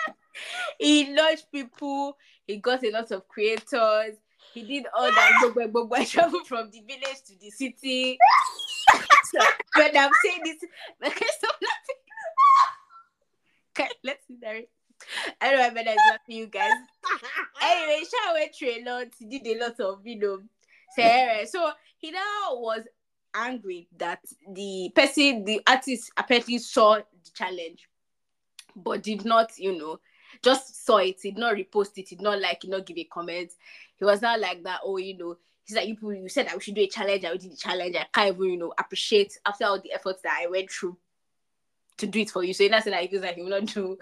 He launched people, he got a lot of creators, he did all that I travel from the village to the city. So, when I'm saying this, okay, stop laughing. Okay, let's see that. I don't remember that for you guys. Anyway, Sha went through a lot. He did a lot of, you know, Sarah. So he now was angry that the person, the artist, apparently saw the challenge, but did not, you know, just saw it, did not repost it, did not like, did not give a comment. He was not like that, oh, you know, he's like, you, you said that we should do a challenge, I did the challenge, I can't even, you know, appreciate after all the efforts that I went through to do it for you. So in that sense, I feel like he will not do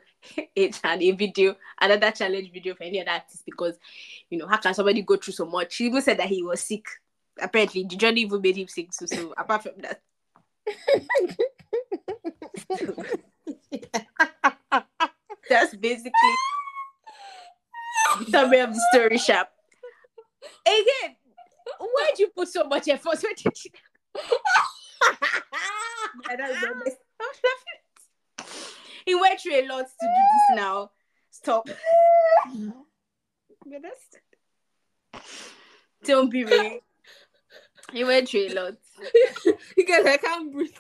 it and a video, another challenge video for any other artist, because, you know, how can somebody go through so much? He even said that he was sick. Apparently, the journey even made him sick. So, so apart from that. That's basically the summary of the story, Sharp. Again, why did you put so much effort? Why did you... I don't know. I'm laughing. He went through a lot to do this now. Stop. Don't be real. He went through a lot. Because I can't breathe.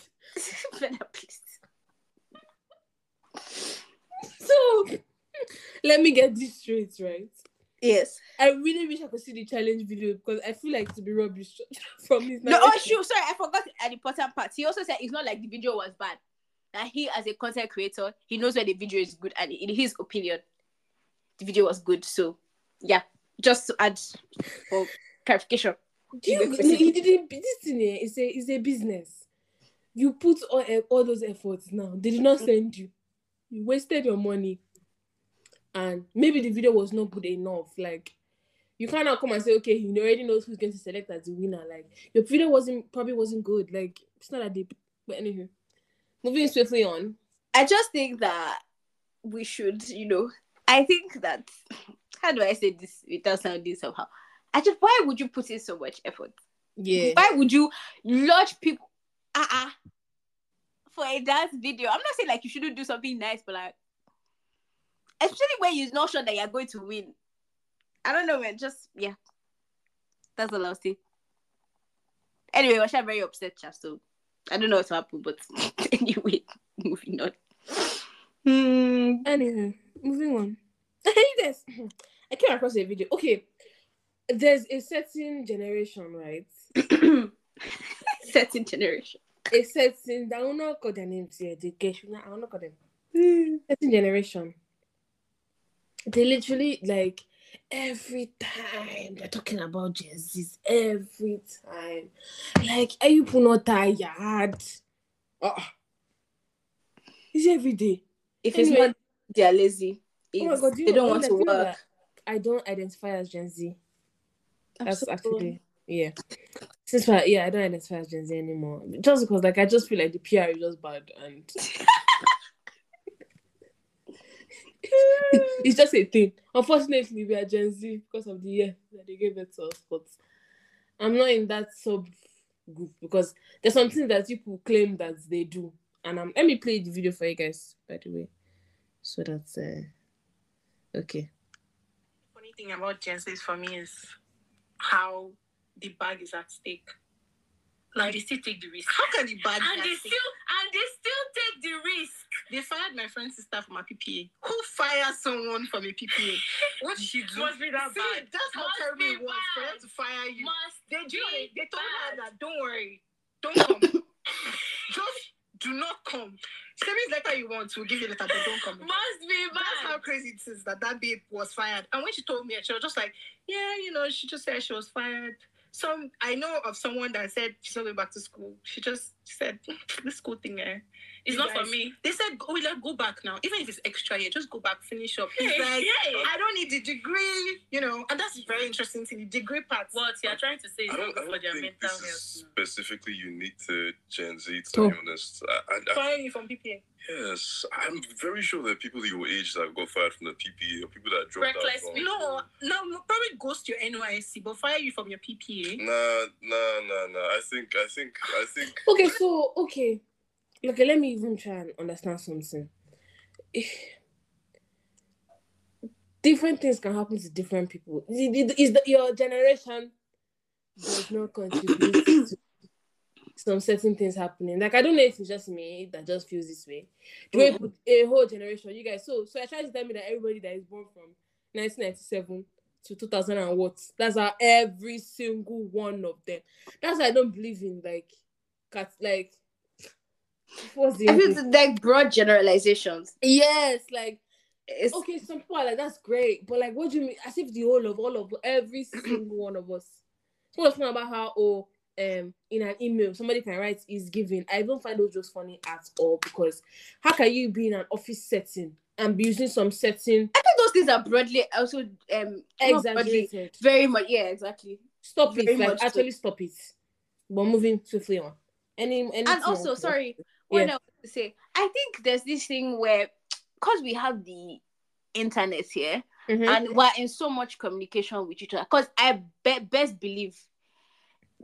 Please. So, let me get this straight, right? Yes. I really wish I could see the challenge video because I feel like to be rubbish from his... No, oh, shoot, sorry, I forgot an important part. He also said it's not like the video was bad. That he, as a content creator, he knows where the video is good, and in his opinion, the video was good. So, yeah, just to add for clarification. Do you, he didn't... This thing here is a, is a business. You put all, all those efforts now. They did not send you. You wasted your money. And maybe the video was not good enough. Like, you cannot come and say, okay, he already knows who's going to select as the winner. Like, your video wasn't probably wasn't good. Like, it's not that deep. But anyway, moving swiftly on. I just think that we should, you know, I think that, how do I say this without sounding somehow? I just, why would you put in so much effort? Yeah. Why would you lodge people uh-uh, for a dance video? I'm not saying, like, you shouldn't do something nice, but, like, especially when you're not sure that you're going to win. I don't know, man. Just, yeah. That's all I'll say. Anyway, I was very upset, Chap, so I don't know what happened, but anyway, moving on. Mm. Anyway, moving on. Yes. I came across a video. Okay. There's a certain generation, right? Certain generation. A certain... I will not call their names here. I will not call them. Mm. Certain generation. They literally, like, every time they're talking about Gen Z's, every time. Like, are you not tired? Oh. It's every day. If anyway, it's not, they're lazy. It's, oh my God, do you they know, don't want to work. I don't identify as Gen Z. I'm That's so actually, cool. yeah. Since I, yeah, I don't identify as Gen Z anymore. Just because, like, I just feel like the P R is just bad and... It's just a thing. Unfortunately, we are Gen Z because of the year that they gave it to us. But I'm not in that sub group because there's something that people claim that they do. And um, let me play the video for you guys, by the way. So that's uh, okay. The funny thing about Gen Z for me is how the bag is at stake. Like, they still take the risk. How can the bag and they still and they still take the risk? They fired my friend's sister from a P P A. Who fires someone from a P P A? What she do? Must be that See, bad. That's how terrible it was for them to fire you. Must they do it. They told her that don't worry, don't come. Just do not come. Seven minutes later, you want to we'll give you a letter, but don't come. Must be bad. That's how crazy it is that that babe was fired. And when she told me, she was just like, yeah, you know, she just said she was fired. Some I know of someone that said she's not going back to school. She just said, this school thing, eh? It's not guys, for me. They said, oh, we'll go back now. Even if it's extra year, just go back, finish up. He's like, yeah. I don't need the degree, you know. And that's very interesting to the degree part. What you're trying to say is not for their mental health. Specifically unique to Gen Z, to oh. be honest. I, I, Firing you from P P A? Yes. I'm very sure that people your age that got fired from the P P A or people that dropped Reckless. out. From, no, no, no, probably ghost your N Y S C, but fire you from your P P A. Nah, nah, nah, nah. I think, I think, I think. Okay, so, okay. Okay, let me even try and understand something. different things can happen to different people. Is your generation does not contribute to some certain things happening. Like, I don't know if it's just me that just feels this way. The way put a whole generation, you guys. So, so I tried to tell me that everybody that is born from nineteen ninety-seven to two thousand and what? That's how every single one of them. That's why I don't believe in like, cats, like. What's the I feel it's like broad generalizations. Yes, like it's... okay, some people are like that's great, but like, what do you mean? As if the whole of all of every single one of us. Someone's talking about how oh. Um, in an email, somebody can write is given. I don't find those jokes funny at all because how can you be in an office setting and be using some setting? I think those things are broadly also um exaggerated very much. Yeah, exactly. Stop very it, like actually too. Stop it. But moving swiftly on. Any and also else? Sorry, what yeah. I would say, I think there's this thing where because we have the internet here mm-hmm. and we're in so much communication with each other. Because I be- best believe.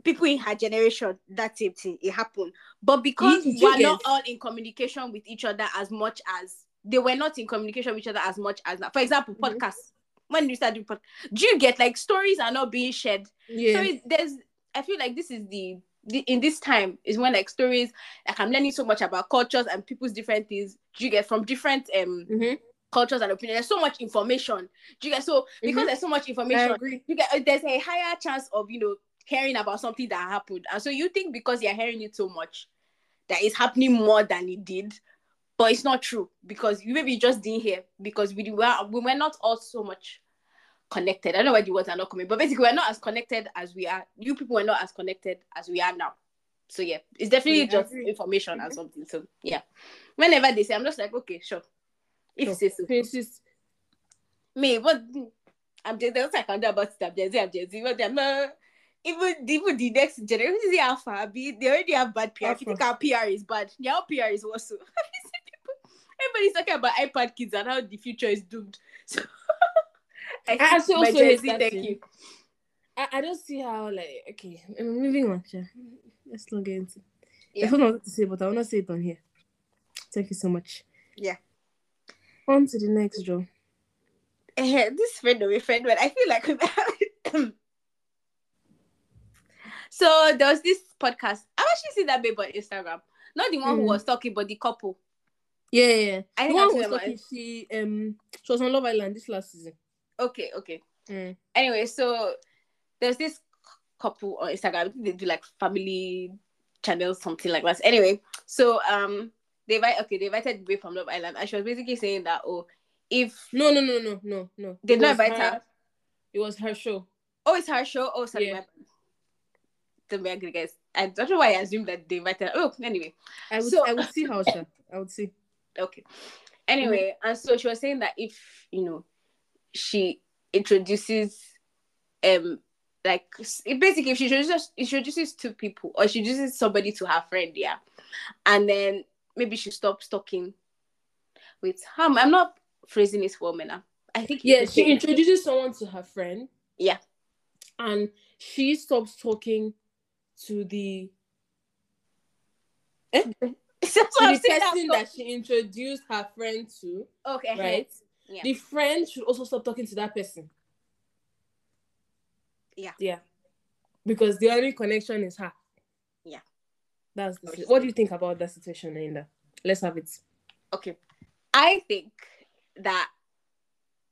People in her generation, that same thing, it happened. But because you, you we're get... not all in communication with each other as much as... They were not in communication with each other as much as... now. For example, mm-hmm. podcasts. When you start doing podcasts, do you get, like, stories are not being shared? Yeah. So it, there's... I feel like this is the, the... In this time is when, like, stories... Like, I'm learning so much about cultures and people's different things. Do you get from different... um. Mm-hmm. cultures and opinions. There's so much information. Do you get... So, because mm-hmm. there's so much information, you get, there's a higher chance of, you know... hearing about something that happened. And so you think because you're hearing it so much that it's happening more than it did, but it's not true because you maybe just didn't hear because we were we were not all so much connected. I don't know why the words are not coming, but basically we're not as connected as we are. You people were not as connected as we are now. So yeah, it's definitely yeah, just information mm-hmm. and something. So yeah. Whenever they say, I'm just like, okay, sure. If sure. you say so. It's just... Me, what I'm just that's what I can do about it. I'm just I'm just what them uh... Even, even the next generation, is the alpha, they already have bad P R. If you think our P R is bad, their P R is also. Everybody's talking about iPad kids and how the future is doomed. So, I, I also, also hate that thank you. I, I don't see how, like, okay, I'm moving on. Sure. Let's not get into yeah. I don't know what to say, but I want to say it on here. Thank you so much. Yeah. On to the next draw. Uh, this friend of a friend, but I feel like... So there was this podcast. I've actually seen that babe on Instagram. Not the one mm. who was talking, but the couple. Yeah, yeah. I think the one who was talking, she, um, she was on Love Island this last season. Okay, okay. Mm. Anyway, so there's this couple on Instagram. I think they do like family channels, something like that. Anyway, so um, they invite, okay, they invited the babe from Love Island, and she was basically saying that oh, if no, no, no, no, no, no, they did not invite her, her. It was her show. Oh, it's her show. Oh, sorry, yeah. my bad. Me agree, guys. I don't know why I assumed that they invited. Oh, anyway, I would, so I would see how she. I would see. Okay. Anyway, mm-hmm. and so she was saying that if you know, she introduces, um, like it basically if she introduces introduces two people or she introduces somebody to her friend, yeah, and then maybe she stops talking with him. I'm not phrasing this well, man. I think yeah, she saying, introduces someone to her friend. Yeah, and she stops talking. To the, eh? to the person that she introduced her friend to. Okay. Right? Yeah. The friend should also stop talking to that person. Yeah. Yeah. Because the only connection is her. Yeah. That's the situation. What do you think about that situation, Linda? Let's have it. Okay. I think that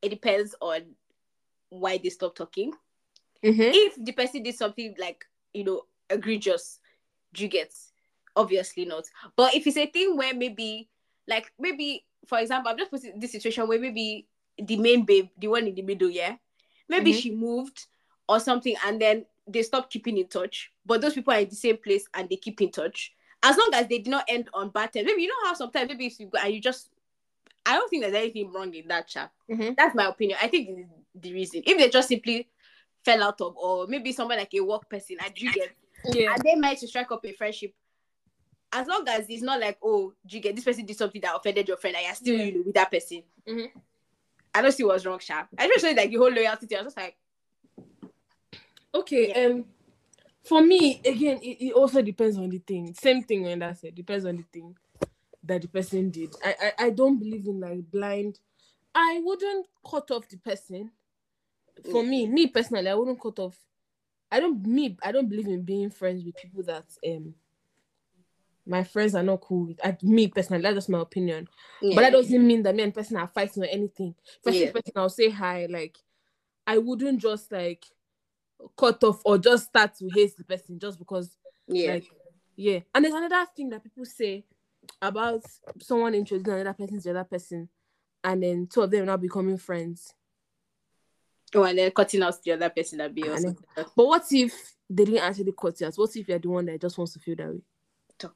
it depends on why they stop talking. Mm-hmm. If the person did something like, you know, egregious, do you get? Obviously not. But if it's a thing where maybe, like, maybe, for example, I'm just putting this situation where maybe the main babe, the one in the middle, yeah? Maybe mm-hmm. she moved or something and then they stopped keeping in touch. But those people are in the same place and they keep in touch. As long as they did not end on bad terms. Maybe, you know how sometimes, maybe if you go and you just, I don't think there's anything wrong in that chat. Mm-hmm. That's my opinion. I think the reason. If they just simply fell out of, or maybe someone like a work person, and you get, yeah. and they might strike up a friendship. As long as it's not like, oh, do you get this person did something that offended your friend, and you're still yeah. you know, with that person. Mm-hmm. I don't see what's wrong, Sha. I just said like the whole loyalty thing. I was just like, okay. Yeah. Um, for me, again, it, it also depends on the thing. Same thing when I said depends on the thing. that the person did. I, I, I don't believe in like blind. I wouldn't cut off the person. For me, me personally, I wouldn't cut off. I don't me. I don't believe in being friends with people that um. My friends are not cool with. I, me personally, that's my opinion. Yeah. But that doesn't mean that me and person are fighting or anything. First yeah. person, I'll say hi. Like, I wouldn't just like cut off or just start to hate the person just because. Yeah. Like, yeah. And there's another thing that people say about someone introducing another person to the other person, and then two of them now becoming friends. Oh, and then cutting out the other person that be also. Then, but what if they didn't actually cut you out? What if you're the one that just wants to feel that way? Talk.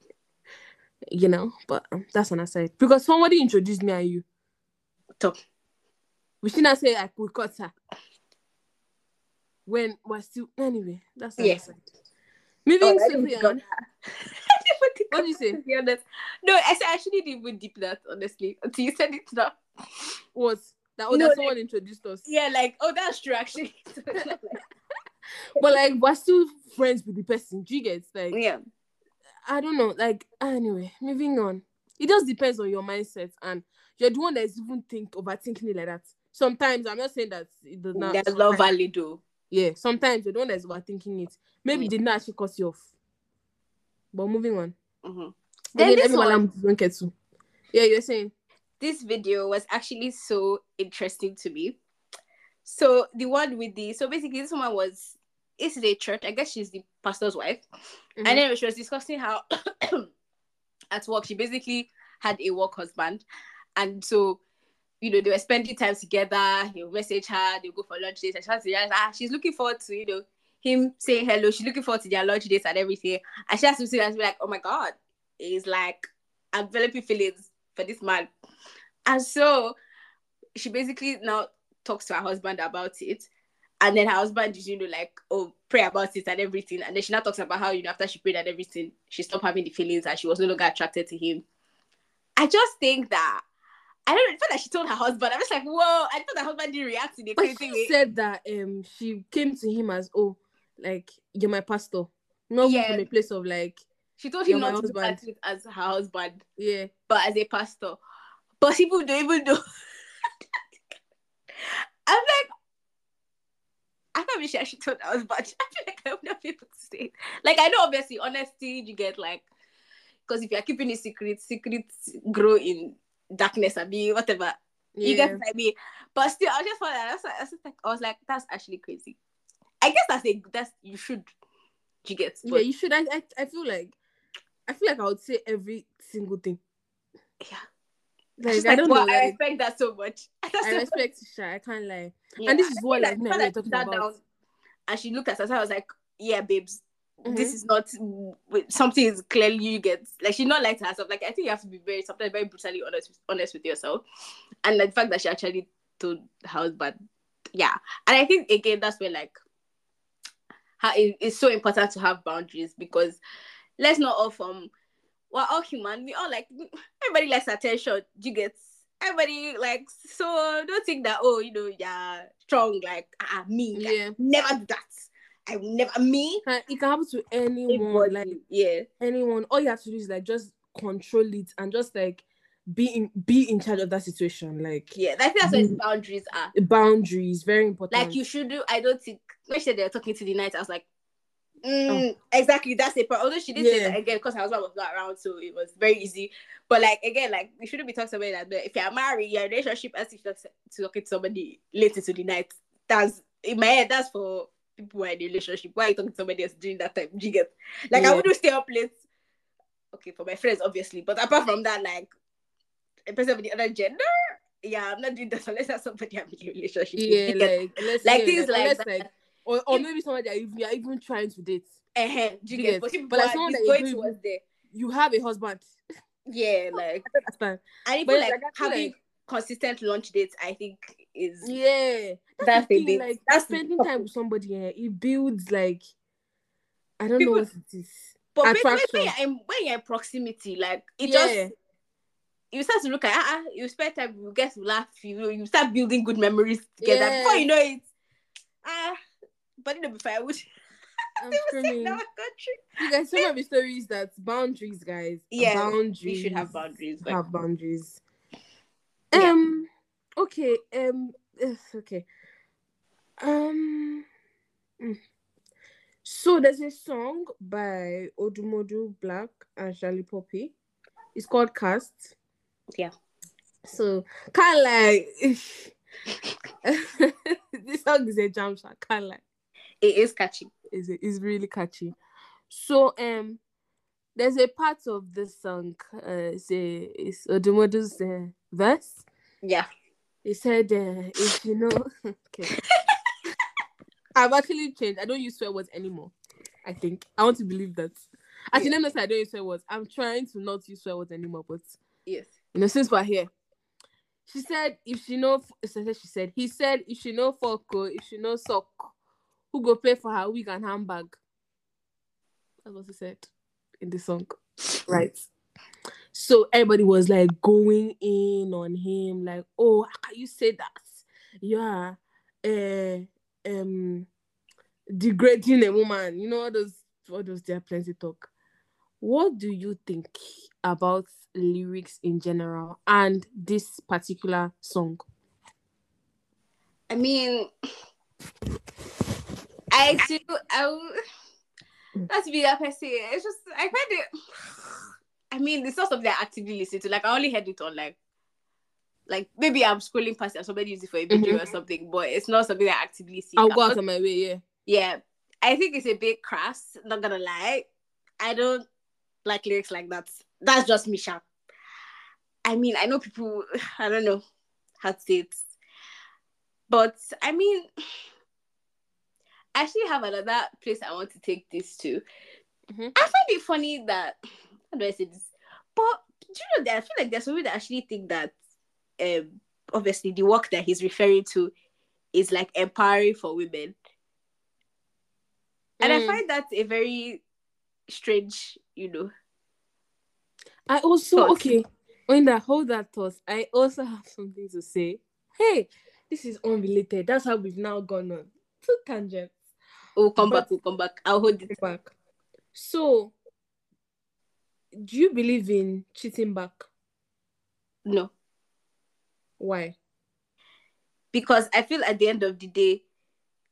You know, but um, that's on our side because somebody introduced me and you. Top. We should not say like we caught her when we're still anyway. That's on yeah. our side. Moving oh, swiftly on. What did you say? Be honest. No, I said I shouldn't even deep that honestly until you said it now. What? That oh, no, that someone like, introduced us. Yeah, like oh, that's true actually. So it's not like... But like we're still friends with the person. Do you get like yeah. I don't know, like, anyway, moving on. It just depends on your mindset, and you're the one that is even think, overthinking it like that. Sometimes, I'm not saying that it does not... That's not valid, though. Yeah, sometimes you're the one that is overthinking it. Maybe mm-hmm. it did not actually cut you off. But moving on. Mm-hmm. Then Again, this one... Yeah, you're saying? This video was actually so interesting to me. So, the one with the... So, basically, this woman was... It's the church. I guess she's the pastor's wife. Mm-hmm. And then she was discussing how at work she basically had a work husband. And so, you know, they were spending time together. He'll message her. They'll go for lunch dates. And she has to realize, ah, she's looking forward to, you know, him saying hello. She's looking forward to their lunch dates and everything. And she has to see that and be like, oh my God. It's like, I'm developing feelings for this man. And so, she basically now talks to her husband about it. And then her husband, you know, like, oh, pray about it and everything. And then she now talks about how, you know, after she prayed and everything, she stopped having the feelings and she was no longer attracted to him. I just think that, I don't know, I felt like she told her husband. I'm just like, whoa. I thought the husband didn't react to the crazy thing. But she said that um, she came to him as, oh, like, you're my pastor. Not yeah. from a place of, like, she told him not to act it as her husband. Yeah. But as a pastor. But people don't even know. I'm like, I probably should actually told I was bad. I feel like I would not be able to say it. Like, I know, obviously, honesty, you get, like... Because if you're keeping it secret, secrets grow in darkness, I mean, whatever. Yeah. You get what I mean? But still, I just thought that. I was, like, I was like, that's actually crazy. I guess that's a... That's, you should, you get... But... Yeah, you should. I, I I feel like... I feel like I would say every single thing. Yeah. Like, like, I don't well, know. Like, I respect that so much. That's I so respect Sha. I can't lie. Yeah, and this is what like, like, like talking about. Down, and she looked at us. I was like, "Yeah, babes, mm-hmm. this is not something. Is clearly you get like she not lying to herself. Like I think you have to be very sometimes very brutally honest honest with yourself. And like, the fact that she actually told her husband, yeah. And I think again that's where like how it, it's so important to have boundaries because let's not all from. We're all human. We all like everybody likes attention. You get everybody like so. Don't think that oh you know you're strong like ah uh, me. Yeah, like, never do that. I will never me. It can happen to anyone. Everybody. Like yeah, anyone. All you have to do is like just control it and just like be in be in charge of that situation. Like yeah, I think that's where boundaries are. Boundaries very important. Like you should do. I don't think. When she said they were talking to the night, I was like. Mm, oh. Exactly, that's it. But although she did yeah. say that again, because her husband was not around, so it was very easy. But like again, like we shouldn't be talking to somebody that if you're married, your relationship as if you're talking to somebody late into the night. That's in my head. That's for people who are in a relationship. Why are you talking to somebody else during that time? Do you get? Like yeah. I wouldn't stay up late. Okay, for my friends, obviously. But apart from that, like a person of the other gender, yeah, I'm not doing that unless that's somebody I'm in a relationship. Yeah, like, let's like say, things like, like that. Like, Or, or maybe someone that even, you're even trying to date. Uh-huh. Do you get? But, but like someone that going towards there. You have a husband. Yeah, like. And even but like, like having like, consistent lunch dates, I think is. Yeah. That's, that's the thing. Like, that's spending the... time with somebody. Yeah, it builds like. I don't People... know what it is. But when, when, you're in, when you're in proximity, like it yeah. just. You start to look at ah, uh-uh, you spend time, you get to laugh, you you start building good memories together yeah. before you know it. Ah. Uh, But it'll be firewood. I'm screaming. Our country. You guys, some of the stories that boundaries, guys. Yeah, boundaries. We should have boundaries. Like... Have boundaries. Yeah. Um. Okay. Um. Okay. Um. Mm. So there's a song by Odumodublvck and Shallipopi. It's called Cast. Yeah. So kind of like this song is a jam shot. Kind of like it is catchy. Is it is really catchy. So um, there's a part of this song. Uh, it's a, it's Odumodu's uh, verse. Yeah. He said, uh, "If you know." Okay. I've actually changed. I don't use swear words anymore. I think I want to believe that. Actually, yeah. Let me say I don't use swear words. I'm trying to not use swear words anymore, but yes, you know, since we're here, she said, "If she know," she said, he said, "If she know fuck, if she know sock, who go pay for her wig and handbag?" That's what he said in the song, right? So everybody was like going in on him, like, "Oh, how can you say that? Yeah, uh." Um, degrading a woman, you know, all those, all those, there are plenty talk. What do you think about lyrics in general and this particular song? I mean, I still, I would, not to be that per se, it's just, I find it, I mean, it's not something I actively listen to, like, I only heard it on, like, Like, maybe I'm scrolling past and somebody used it for a video mm-hmm. or something, but it's not something I actively see. I'll go out of my way, yeah. Yeah. I think it's a bit crass, not gonna lie. I don't like lyrics like that. That's just me, sharp. I mean, I know people, I don't know how to say it. But, I mean, I actually have another place I want to take this to. Mm-hmm. I find it funny that, how do I say this? But, do you know that I feel like there's people that actually think that Um, obviously the work that he's referring to is like empowering for women, and mm. I find that a very strange, you know. I also thought. Okay, Oyinda, hold that thought. I also have something to say. Hey, this is unrelated. That's how we've now gone on two tangents. We'll come but, back. We'll come back. I'll hold it back. So, do you believe in cheating back? No. Why? Because I feel at the end of the day,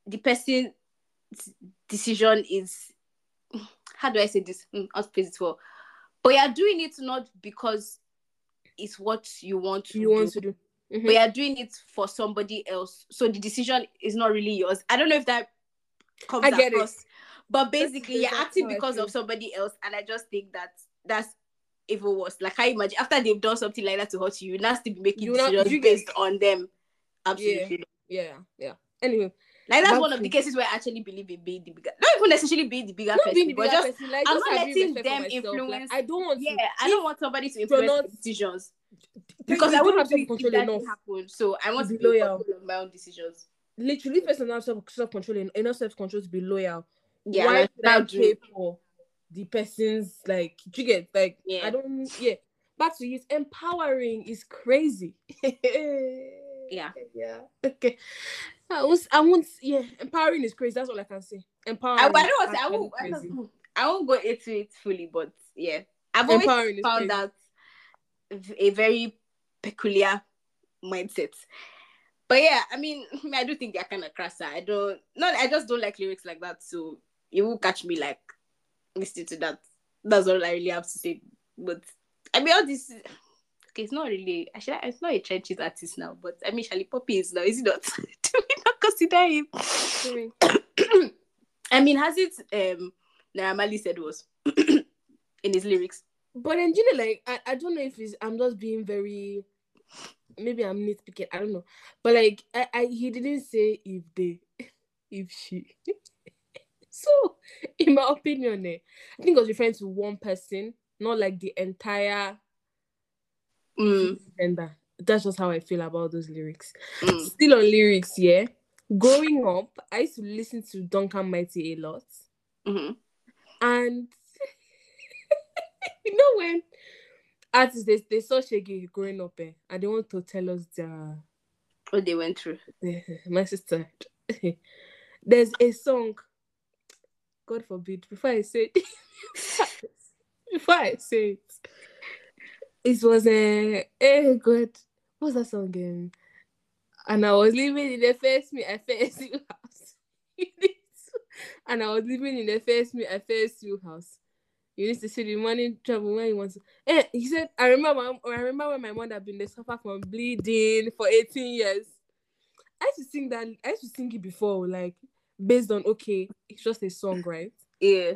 the person's decision is, how do I say this? I'll phrase it well. But you're doing it not because it's what you want to you do. Want to do. Mm-hmm. But you're doing it for somebody else. So the decision is not really yours. I don't know if that comes I get across. It. But basically, you're acting because of somebody else. And I just think that that's even worse. Like, I imagine after they've done something like that to hurt you, you now still be making you decisions not, you based get... on them. Absolutely. Yeah, yeah. yeah. Anyway, like that's one of the cases where I actually believe in being the bigger. Not even necessarily being the bigger person, the but bigger just person. Like, I'm just not letting them influence. Like, I don't want. Yeah, to, I don't want somebody to influence not... decisions because I wouldn't have to control enough. Happen, so I want be to be loyal of my own decisions. Literally, first and self self control enough self control to be loyal. Yeah, why should I pay for? The person's like, do you get like, yeah. I don't, yeah. Back to use empowering is crazy. yeah, yeah. Okay, I won't, I won't. Yeah, empowering is crazy. That's all I can say. Empowering. I, I don't. I won't. I won't, I won't go into it fully, but yeah, I've always empowering found that a very peculiar mindset. But yeah, I mean, I do think they're kind of crass. I don't. No, I just don't like lyrics like that. So you will catch me like. Listen to that. That's all I really have to say. But I mean, all this. Okay, it's not really. Actually, it's not a trenches artist now. But I mean, Shallipopi is now. Is it not? Do we not consider him? I mean, has it? Um, Amalie said was in his lyrics. But then, you know, like I, I don't know if it's. I'm just being very. Maybe I'm nitpicking. I don't know. But like, I, I he didn't say if they, if she. So, in my opinion, eh, I think I was referring to one person, not like the entire mm. gender. That's just how I feel about those lyrics. Mm. Still on lyrics, yeah. Growing up, I used to listen to Duncan Mighty a lot. Mm-hmm. And, you know when artists, they, they saw Shege growing up, eh, and they want to tell us the... what they went through. My sister. There's a song... God forbid, before I say it, before I say it, it was a, hey God, what's that song again? And I was living in the first me, I first you house. And I was living in the first me, I first you house. You used to see the money trouble when you want to. Hey, he said, I remember, I remember when my mother had been suffer from bleeding for eighteen years. I used to sing that. I used to sing it before, like based on okay, it's just a song, right? Yeah.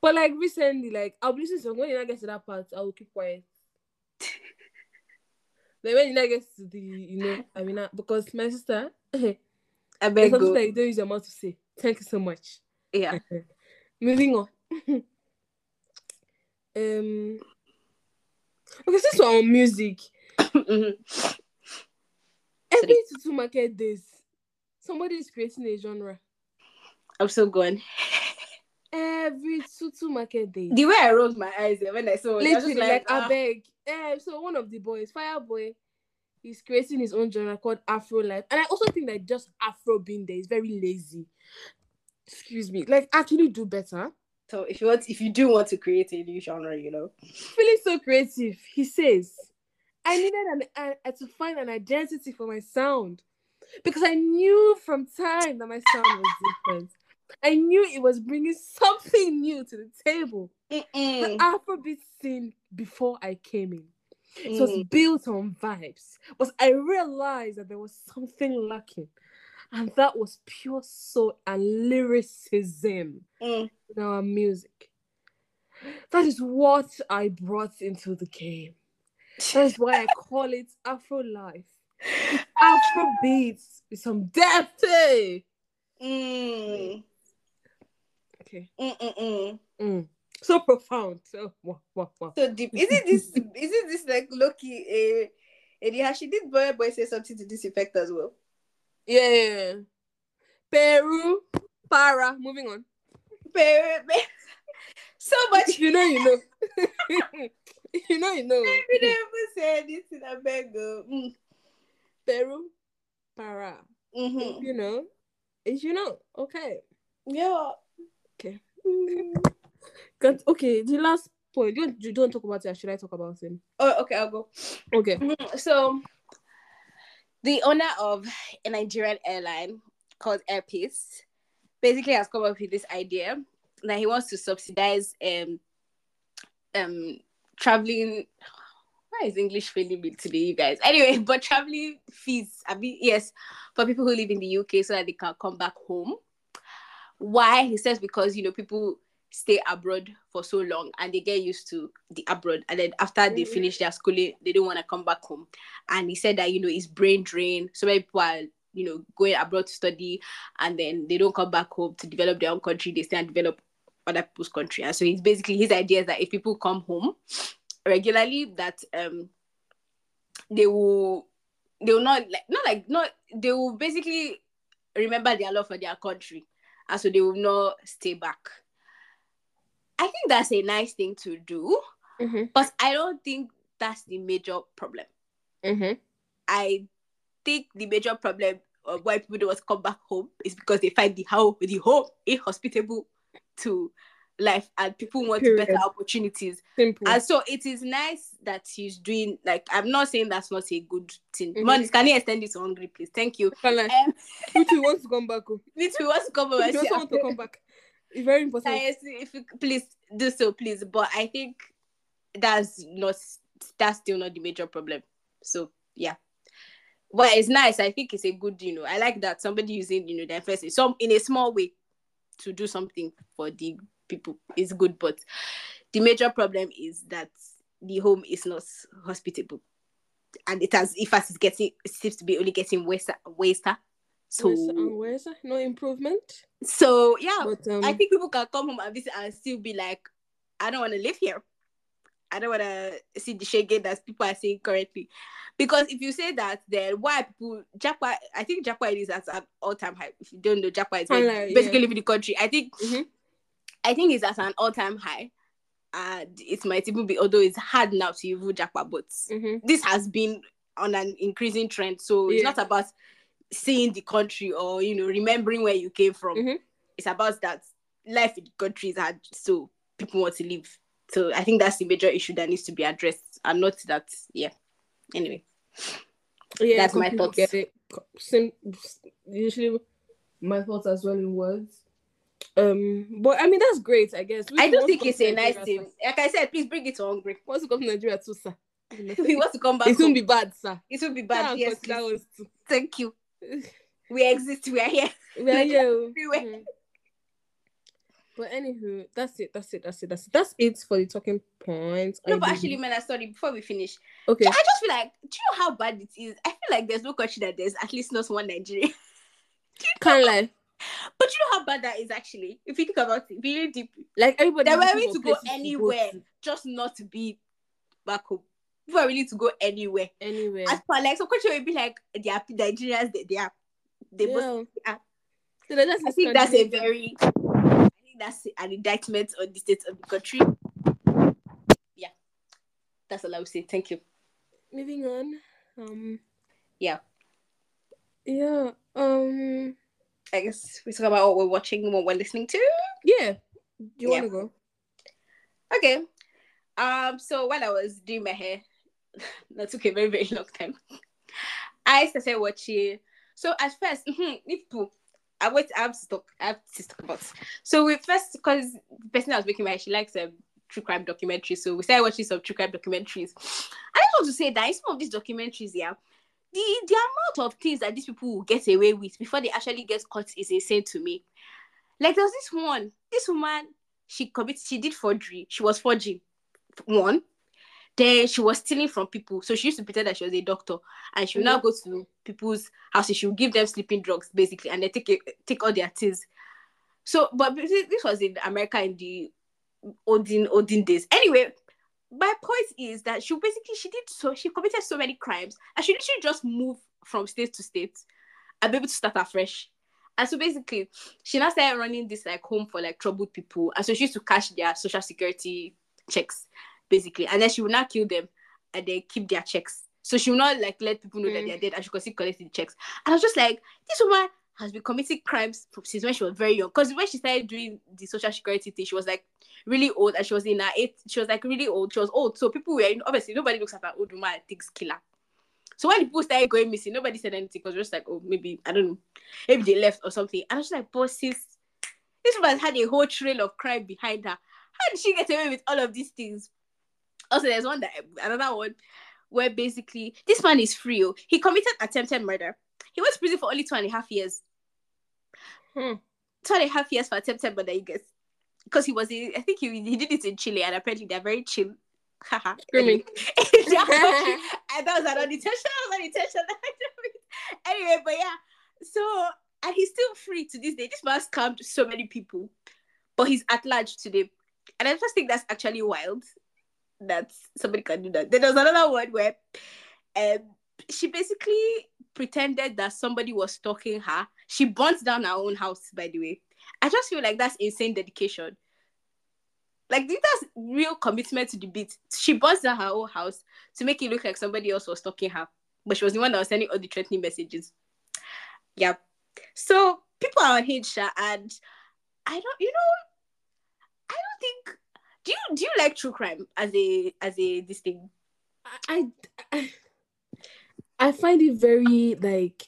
But like recently, like I'll be listening to when you not get to that part, I will keep quiet. Like when you not get to the, you know, I mean, I, because my sister, I beg you, like, don't use your mouth to say thank you so much. Yeah. Moving on. um. Okay, since we're on music. Mm-hmm. Every two market days, somebody is creating a genre. I'm so gone. Every two market days. The way I rolled my eyes when I saw it, literally, I like, like ah. I beg. Um, so one of the boys, Fireboy, is creating his own genre called Afro Life, and I also think that just Afro being there is very lazy. Excuse me, like actually do better. So if you want, if you do want to create a new genre, you know, feeling so creative, he says. I needed an, uh, to find an identity for my sound because I knew from time that my sound was different. I knew it was bringing something new to the table. Mm-mm. The Afrobeat scene before I came in. Mm. It was built on vibes. But I realized that there was something lacking. And that was pure soul and lyricism mm. in our music. That is what I brought into the game. That's why I call it Afro Life. It's Afro beats with some depth. Eh? Mm. Okay. Mm-mm-mm. Mm. So profound. So, wah, wah, wah. So deep. Isn't this isn't this like Loki? Uh, and yeah, she did boy boy say something to this effect as well. Yeah. Peru para. Moving on. Peru. Peru. So much. You know, you know. You know, you know. Maybe they even say this in a beggar. Mm. Peru, para. Mm-hmm. You know, if you know, okay. Yeah. Okay. Mm. Okay. The last point. You don't, you don't talk about it. Or should I talk about it? Oh, okay. I'll go. Okay. Mm-hmm. So, the owner of a Nigerian airline called AirPeace basically has come up with this idea that he wants to subsidize um um. traveling, why is English failing me today, you guys? Anyway, but traveling fees, I mean, yes, for people who live in the U K so that they can come back home. Why? He says because, you know, people stay abroad for so long and they get used to the abroad. And then after they finish their schooling, they don't want to come back home. And he said that, you know, it's brain drain. So many people are, you know, going abroad to study and then they don't come back home to develop their own country. They stay and develop other people's country. And so it's basically his idea is that if people come home regularly, that um they will they will not like not like not they will basically remember their love for their country, and so they will not stay back. I think that's a nice thing to do, mm-hmm. but I don't think that's the major problem. Mm-hmm. I think the major problem of why people don't want to come back home is because they find the how the home inhospitable to life, and people want Period. better opportunities. Simple. And so it is nice that he's doing, like, I'm not saying that's not a good thing. Mm-hmm. Man, can you extend this to hungry, please? Thank you. Like, um, which we want to come back. Which we want to come back. We also want to come back. It's very important. Yes, if you, please do so, please. But I think that's not that's still not the major problem. So yeah. Well, it's nice. I think it's a good, you know, I like that somebody using, you know, their first some in a small way to do something for the people is good, but the major problem is that the home is not hospitable, and it has if as is getting it seems to be only getting worse, worse. So worse, no improvement. So yeah, but, um, I think people can come home and visit and still be like, I don't want to live here. I don't want to see the shege that people are saying currently, because if you say that, then why people Japa? I think Japa is at an all-time high. If you don't know, Japa is like, like, basically yeah. leaving the country. I think, mm-hmm. I think it's at an all-time high, and it might even be. Although it's hard now to even Japa, but mm-hmm. this has been on an increasing trend. So yeah. it's not about seeing the country or you know remembering where you came from. Mm-hmm. It's about that life in the country is hard, so people want to live. So I think that's the major issue that needs to be addressed, and not that, yeah. Anyway, yeah, that's my thoughts. Get it. Same, usually my thoughts as well in words. Um, but I mean that's great, I guess. We I do think it's a nice thing. Like I said, please bring it to Hungary. Wants to come to Nigeria too, sir. We want to come back. It won't be bad, sir. It won't be bad. Yeah, yes, that was too. Thank you. We exist. We are here. We are here. Mm-hmm. But anywho, that's it. That's it. That's it. That's it. That's it for the talking points. No, I but actually, Mena, sorry. Before we finish, okay. I just feel like, do you know how bad it is? I feel like there's no country that there's at least not one Nigerian. Can't lie. But you know how bad that is, actually. If you think about it, really deep. Like everybody, they're willing to go anywhere, to go to. Just not to be back home. People are willing to go anywhere. Anywhere. As for like some country will be like they are Nigerians. They, they are. They yeah. must. They are. So that's I think that's a very. That's an indictment on the state of the country. Yeah, that's all I would say. Thank you. Moving on. Um. Yeah. Yeah. Um. I guess we talk about what we're watching, what we're listening to. Yeah. Do you yeah. want to go? Okay. Um. So while I was doing my hair, that took a very very long time. I started watching. So at first, mm-hmm, if people. I went. I have to talk. I have to talk about. So we first, because the person I was making my hair, she likes a um, true crime documentary. So we started watching some true crime documentaries. I just want to say that in some of these documentaries, yeah, the the amount of things that these people will get away with before they actually get caught is insane to me. Like there was this one, this woman, she committed, she did forgery. She was forging one. Then she was stealing from people. So she used to pretend that she was a doctor. And she would mm-hmm. now go to people's houses. She would give them sleeping drugs, basically. And they take a, take all their things. So, but this was in America in the olden, olden days. Anyway, my point is that she basically, she did so, she committed so many crimes. And she literally just moved from state to state and be able to start afresh. And so basically, she now started running this like home for like troubled people. And so she used to cash their social security checks. Basically, and then she will not kill them and they keep their checks. So she will not like let people know mm. that they are dead and she can still collect the checks. And I was just like, this woman has been committing crimes since when she was very young. Because when she started doing the social security thing, she was like really old and she was in her eight, she was like really old. She was old. So people were, obviously, nobody looks at an old woman and thinks killer. So when the people started going missing, nobody said anything because we were just like, oh, maybe, I don't know, maybe they left or something. And I was just like, boss, this woman had a whole trail of crime behind her. How did she get away with all of these things? Also, there's one that another one where basically this man is free. He committed attempted murder. He went to prison for only two and a half years. Hmm. Two and a half years for attempted murder, you guess. Because he was, in, I think he, he did it in Chile, and apparently they're very chill. Haha. Really? And that was an unintentional, unintentional. Anyway, but yeah. So, and he's still free to this day. This man scammed so many people, but he's at large today. And I just think that's actually wild. That somebody can do that. Then there was another one where um, she basically pretended that somebody was stalking her. She burnt down her own house, by the way. I just feel like that's insane dedication. Like, that's real commitment to the beat. She burnt down her own house to make it look like somebody else was stalking her. But she was the one that was sending all the threatening messages. Yeah. So, people are on Hinge, and I don't, you know, I don't think... Do you do you like true crime as a as a this thing? I, I I find it very like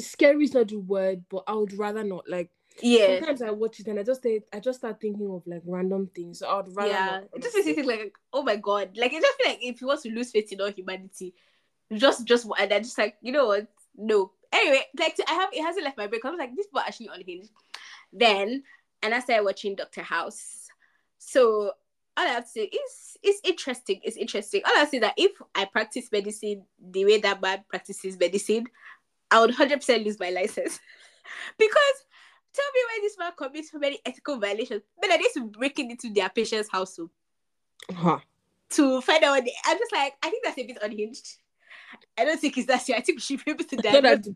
scary is not the word, but I would rather not. Like yeah. Sometimes I watch it and I just say I just start thinking of like random things. So I would rather yeah. not. It just makes you think like, oh my god. Like I just feel like if you want to lose faith in all humanity, just just and I just like, you know what? No. Anyway, like I have it hasn't left my brain. I was like, this boy actually on Hinge. Then and I started watching Doctor House. So all I have to say is it's interesting. It's interesting. All I have to say that if I practice medicine the way that man practices medicine, I would one hundred percent lose my license. Because tell me why this man commits so many ethical violations. But at least breaking into their patient's household huh. to find out what they... I'm just like, I think that's a bit unhinged. I don't think it's that serious. I think we should be able to diagnose.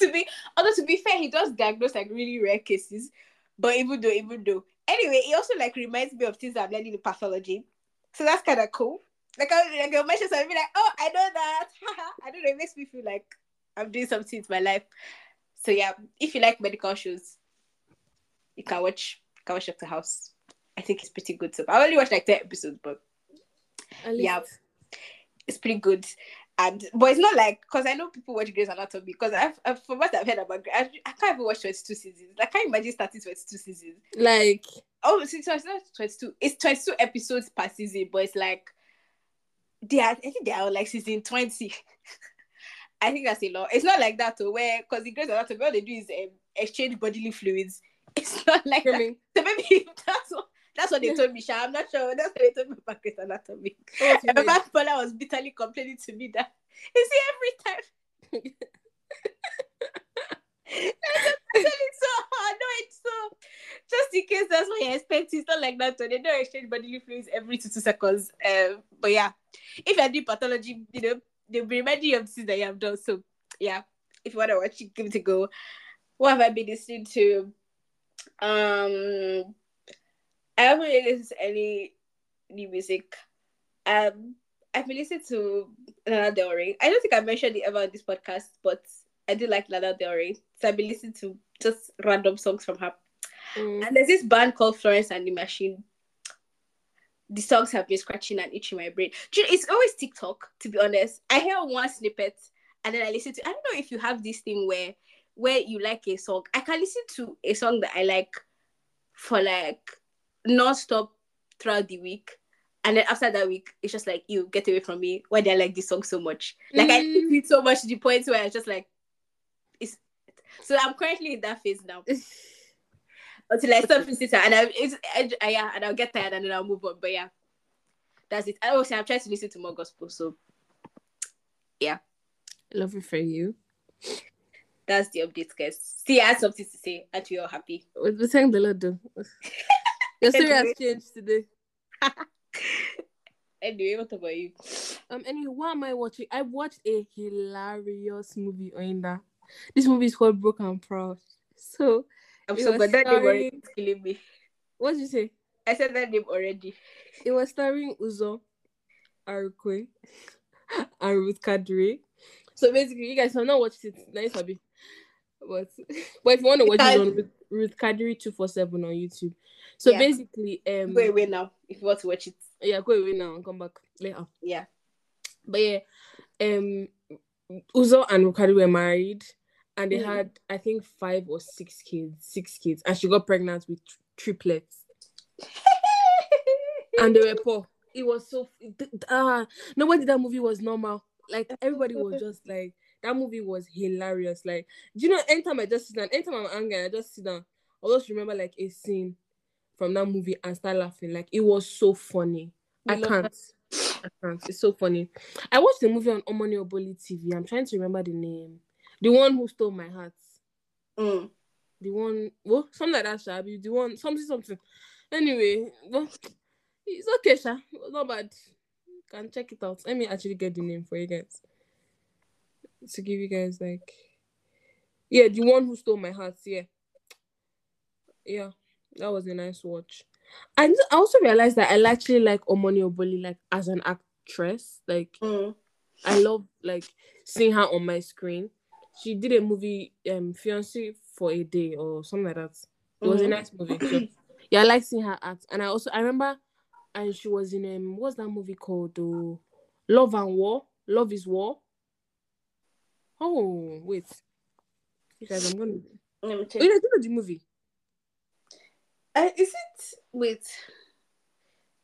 to be, although to be fair, he does diagnose like really rare cases. But even though, even though... Anyway, it also like reminds me of things I'm learning in pathology, so that's kind of cool. Like I like I mentioned something like, oh, I know that. I don't know. It makes me feel like I'm doing something in my life. So yeah, if you like medical shows, you can watch can watch Doctor House. I think it's pretty good. So I only watched like ten episodes, but yeah, it's pretty good. And but it's not like, because I know people watch Grey's Anatomy, because I've, I've from what I've heard about Grey's, I, I can't even watch twenty-two seasons. I can't imagine starting twenty-two seasons. Like, oh, it's not twenty-two. It's twenty-two episodes per season, but it's like they are. I think they are like season twenty. I think that's a lot. It's not like that, where because the Grey's Anatomy, all they do is um, exchange bodily fluids. It's not like that. So maybe that's what, that's what they told me, Sha. I'm not sure. That's what they told me about Grey's Anatomy. Oh, I remember Paula was bitterly complaining to me that, you see, every time. I just, it's so hard. No, it's so. Just in case that's what you expect. It's not like that. So they don't exchange bodily fluids every two, two seconds. Um, but yeah, if you're doing pathology, you know, they'll be reminding you of things that you have done. So yeah, if you want to watch it, give it a go. What have I been listening to? Um, I haven't listened to any new music. Um, I've been listening to Lana Del Rey. I don't think I mentioned it ever on this podcast, but I do like Lana Del Rey. So I've been listening to just random songs from her. Mm. And there's this band called Florence and the Machine. The songs have been scratching and itching my brain. It's always TikTok, to be honest. I hear one snippet and then I listen to. I don't know if you have this thing where where you like a song. I can listen to a song that I like for like non-stop throughout the week. And then after that week, it's just like, you get away from me. Why do I like this song so much? Like, mm. I like it so much to the point where I just like, it's. So I'm currently in that phase now. Until I stop listening to it, and I, it's, I, I, yeah, and I'll get tired, and then I'll move on. But yeah, that's it. I always say I'm trying to listen to more gospel. So yeah, love it for you. That's the update, guys. See, I had something to say, and we all happy. We thank the Lord, though. Your story anyway. Has changed today. Anyway, what about you? Um, anyway, what am I watching? I watched a hilarious movie, Oyinda. This movie is called Broke and Proud. So I'm it so glad that name already killing me. What did you say? I said that name already. It was starring Uzo Arukwe and Ruth Kadiri. So basically, you guys have not watched it. Nice hobby. But, but if you want to watch it on Ruth Kadiri two forty-seven on YouTube. So yeah. basically... um, Go away now if you want to watch it. Yeah, go away now and come back later. Yeah. But yeah, um, Uzo and Ruth Kadiri were married. And they mm-hmm. had, I think, five or six kids. Six kids. And she got pregnant with tri- triplets. And they were poor. It was so... Uh, nobody, that movie was normal. Like, everybody was just like... That movie was hilarious. Like, do you know, anytime I just sit down, anytime I'm angry, I just sit down. I just remember, like, a scene from that movie and start laughing. Like, it was so funny. We I can't. That. I can't. It's so funny. I watched the movie on Omoni Oboli T V. I'm trying to remember the name. The One Who Stole My Heart. Mm. The one... Well, something like that, Sha. The one... Something, something. Anyway, well, it's okay, Sha. Not bad. You can check it out. Let me actually get the name for you guys. To give you guys, like... Yeah, The One Who Stole My Heart. Yeah. Yeah. That was a nice watch. And I also realized that I actually like Omoni Oboli, like, as an actress. Like, mm. I love, like, seeing her on my screen. She did a movie, um, Fiancé for a Day or something like that. It mm-hmm. was a nice movie. So, yeah, I like seeing her act. And I also, I remember, and she was in, um, what's that movie called? Uh, Love and War? Love is War? Oh, wait. You guys, I'm going to... Let me check. Oh, you know, do you know the movie? Uh, is it... Wait.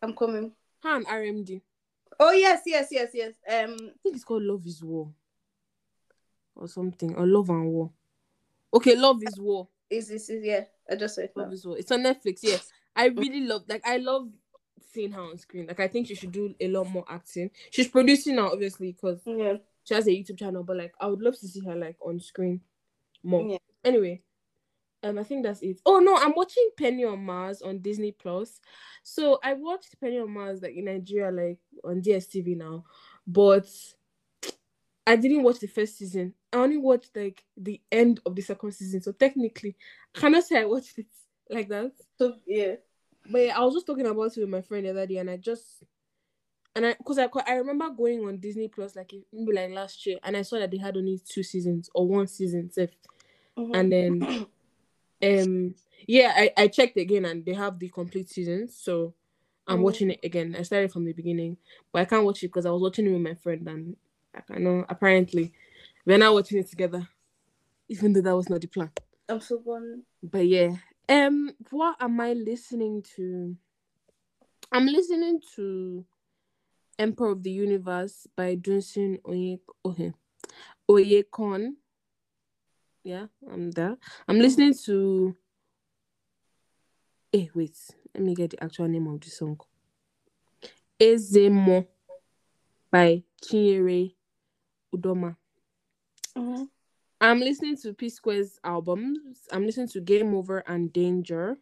I'm coming. Her and R M D. Oh, yes, yes, yes, yes. Um, I think it's called Love is War. Or something, or Love and War. Okay, Love is War. Is this is yeah? I just said Love is War. It's on Netflix. Yes, I really love. Like I love seeing her on screen. Like I think she should do a lot more acting. She's producing now, obviously, because yeah. she has a YouTube channel. But like, I would love to see her like on screen more. Yeah. Anyway, um, I think that's it. Oh no, I'm watching Penny on Mars on Disney Plus. So I watched Penny on Mars like in Nigeria, like on D S T V now, but I didn't watch the first season. I only watched like the end of the second season. So technically, I cannot say I watched it like that. So yeah. But yeah, I was just talking about it with my friend the other day, and I just and I because I I remember going on Disney Plus like maybe like last year, and I saw that they had only two seasons or one season left, mm-hmm. and then um Yeah, I, I checked again and they have the complete season, so I'm mm. watching it again. I started from the beginning, but I can't watch it because I was watching it with my friend, and I know apparently we're now watching it together, even though that was not the plan. I'm so gone. But yeah, um, what am I listening to? I'm listening to Emperor of the Universe by Dunsin Oye Oyekon. Yeah, I'm there. I'm listening to. Hey, wait. Let me get the actual name of the song. Ezemo by Chinyere Udoma. Mm-hmm. I'm listening to P Square's albums. I'm listening to Game Over and Danger.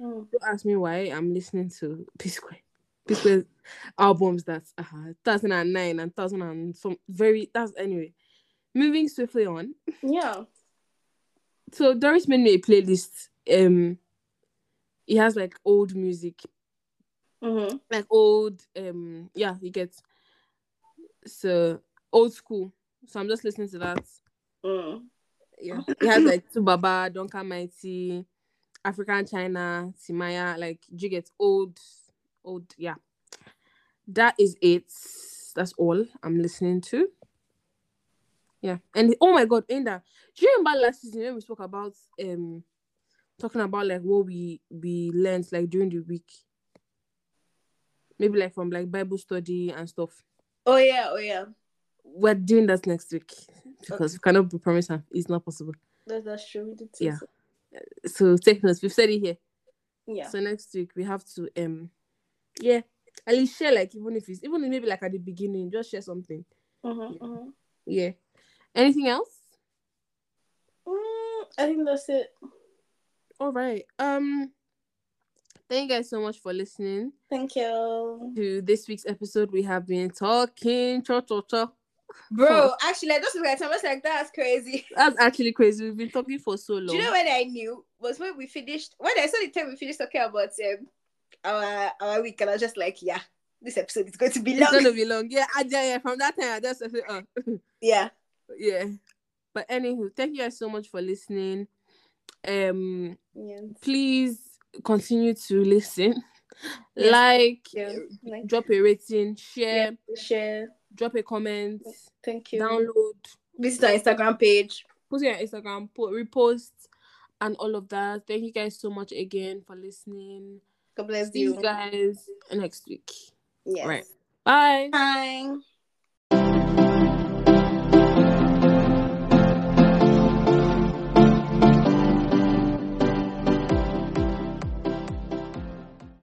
Mm. Don't ask me why I'm listening to P Square. P Square's albums. That's uh, two thousand nine and two thousand and some very. That's anyway. Moving swiftly on. Yeah. So Doris made me a playlist. Um. He has like old music, mm-hmm. like old, um, yeah, you get so old school. So I'm just listening to that. Mm. Yeah, he has like Tubaba, Duncan Mighty, African China, Timaya, like you get old, old, yeah. That is it. That's all I'm listening to. Yeah, and oh my God, Oyinda, do you remember last season when we spoke about um? Talking about like what we we learned like during the week, maybe like from like Bible study and stuff. Oh yeah, oh yeah. We're doing that next week because okay. we cannot be promised. It's not possible. That's, that's true. We did yeah. So. so take notes. We've said it here. Yeah. So next week we have to um, yeah, at least share like even if it's even if maybe like at the beginning, just share something. Uh-huh, yeah. Uh-huh. yeah. Anything else? Mm, I think that's it. All right. Um, thank you guys so much for listening. Thank you. To this week's episode, we have been talking. Cho, cho, cho. Bro, oh. actually, I just looked at it. I was like, that's crazy. That's actually crazy. We've been talking for so long. Do you know when I knew? Was when we finished. When I saw the time we finished talking about um, our our week, and I was just like, yeah, this episode is going to be long. It's going to be long. Yeah, I, yeah. From that time, I just said, uh. yeah, yeah. But anywho, thank you guys so much for listening. Um, yes. Please continue to listen, yes. like, yes. like, drop a rating, share, yes. share, drop a comment. Thank you. Download. Visit our Instagram page. Post your Instagram, repost, and all of that. Thank you guys so much again for listening. God bless you. See you guys next week. Yes. All right. Bye. Bye.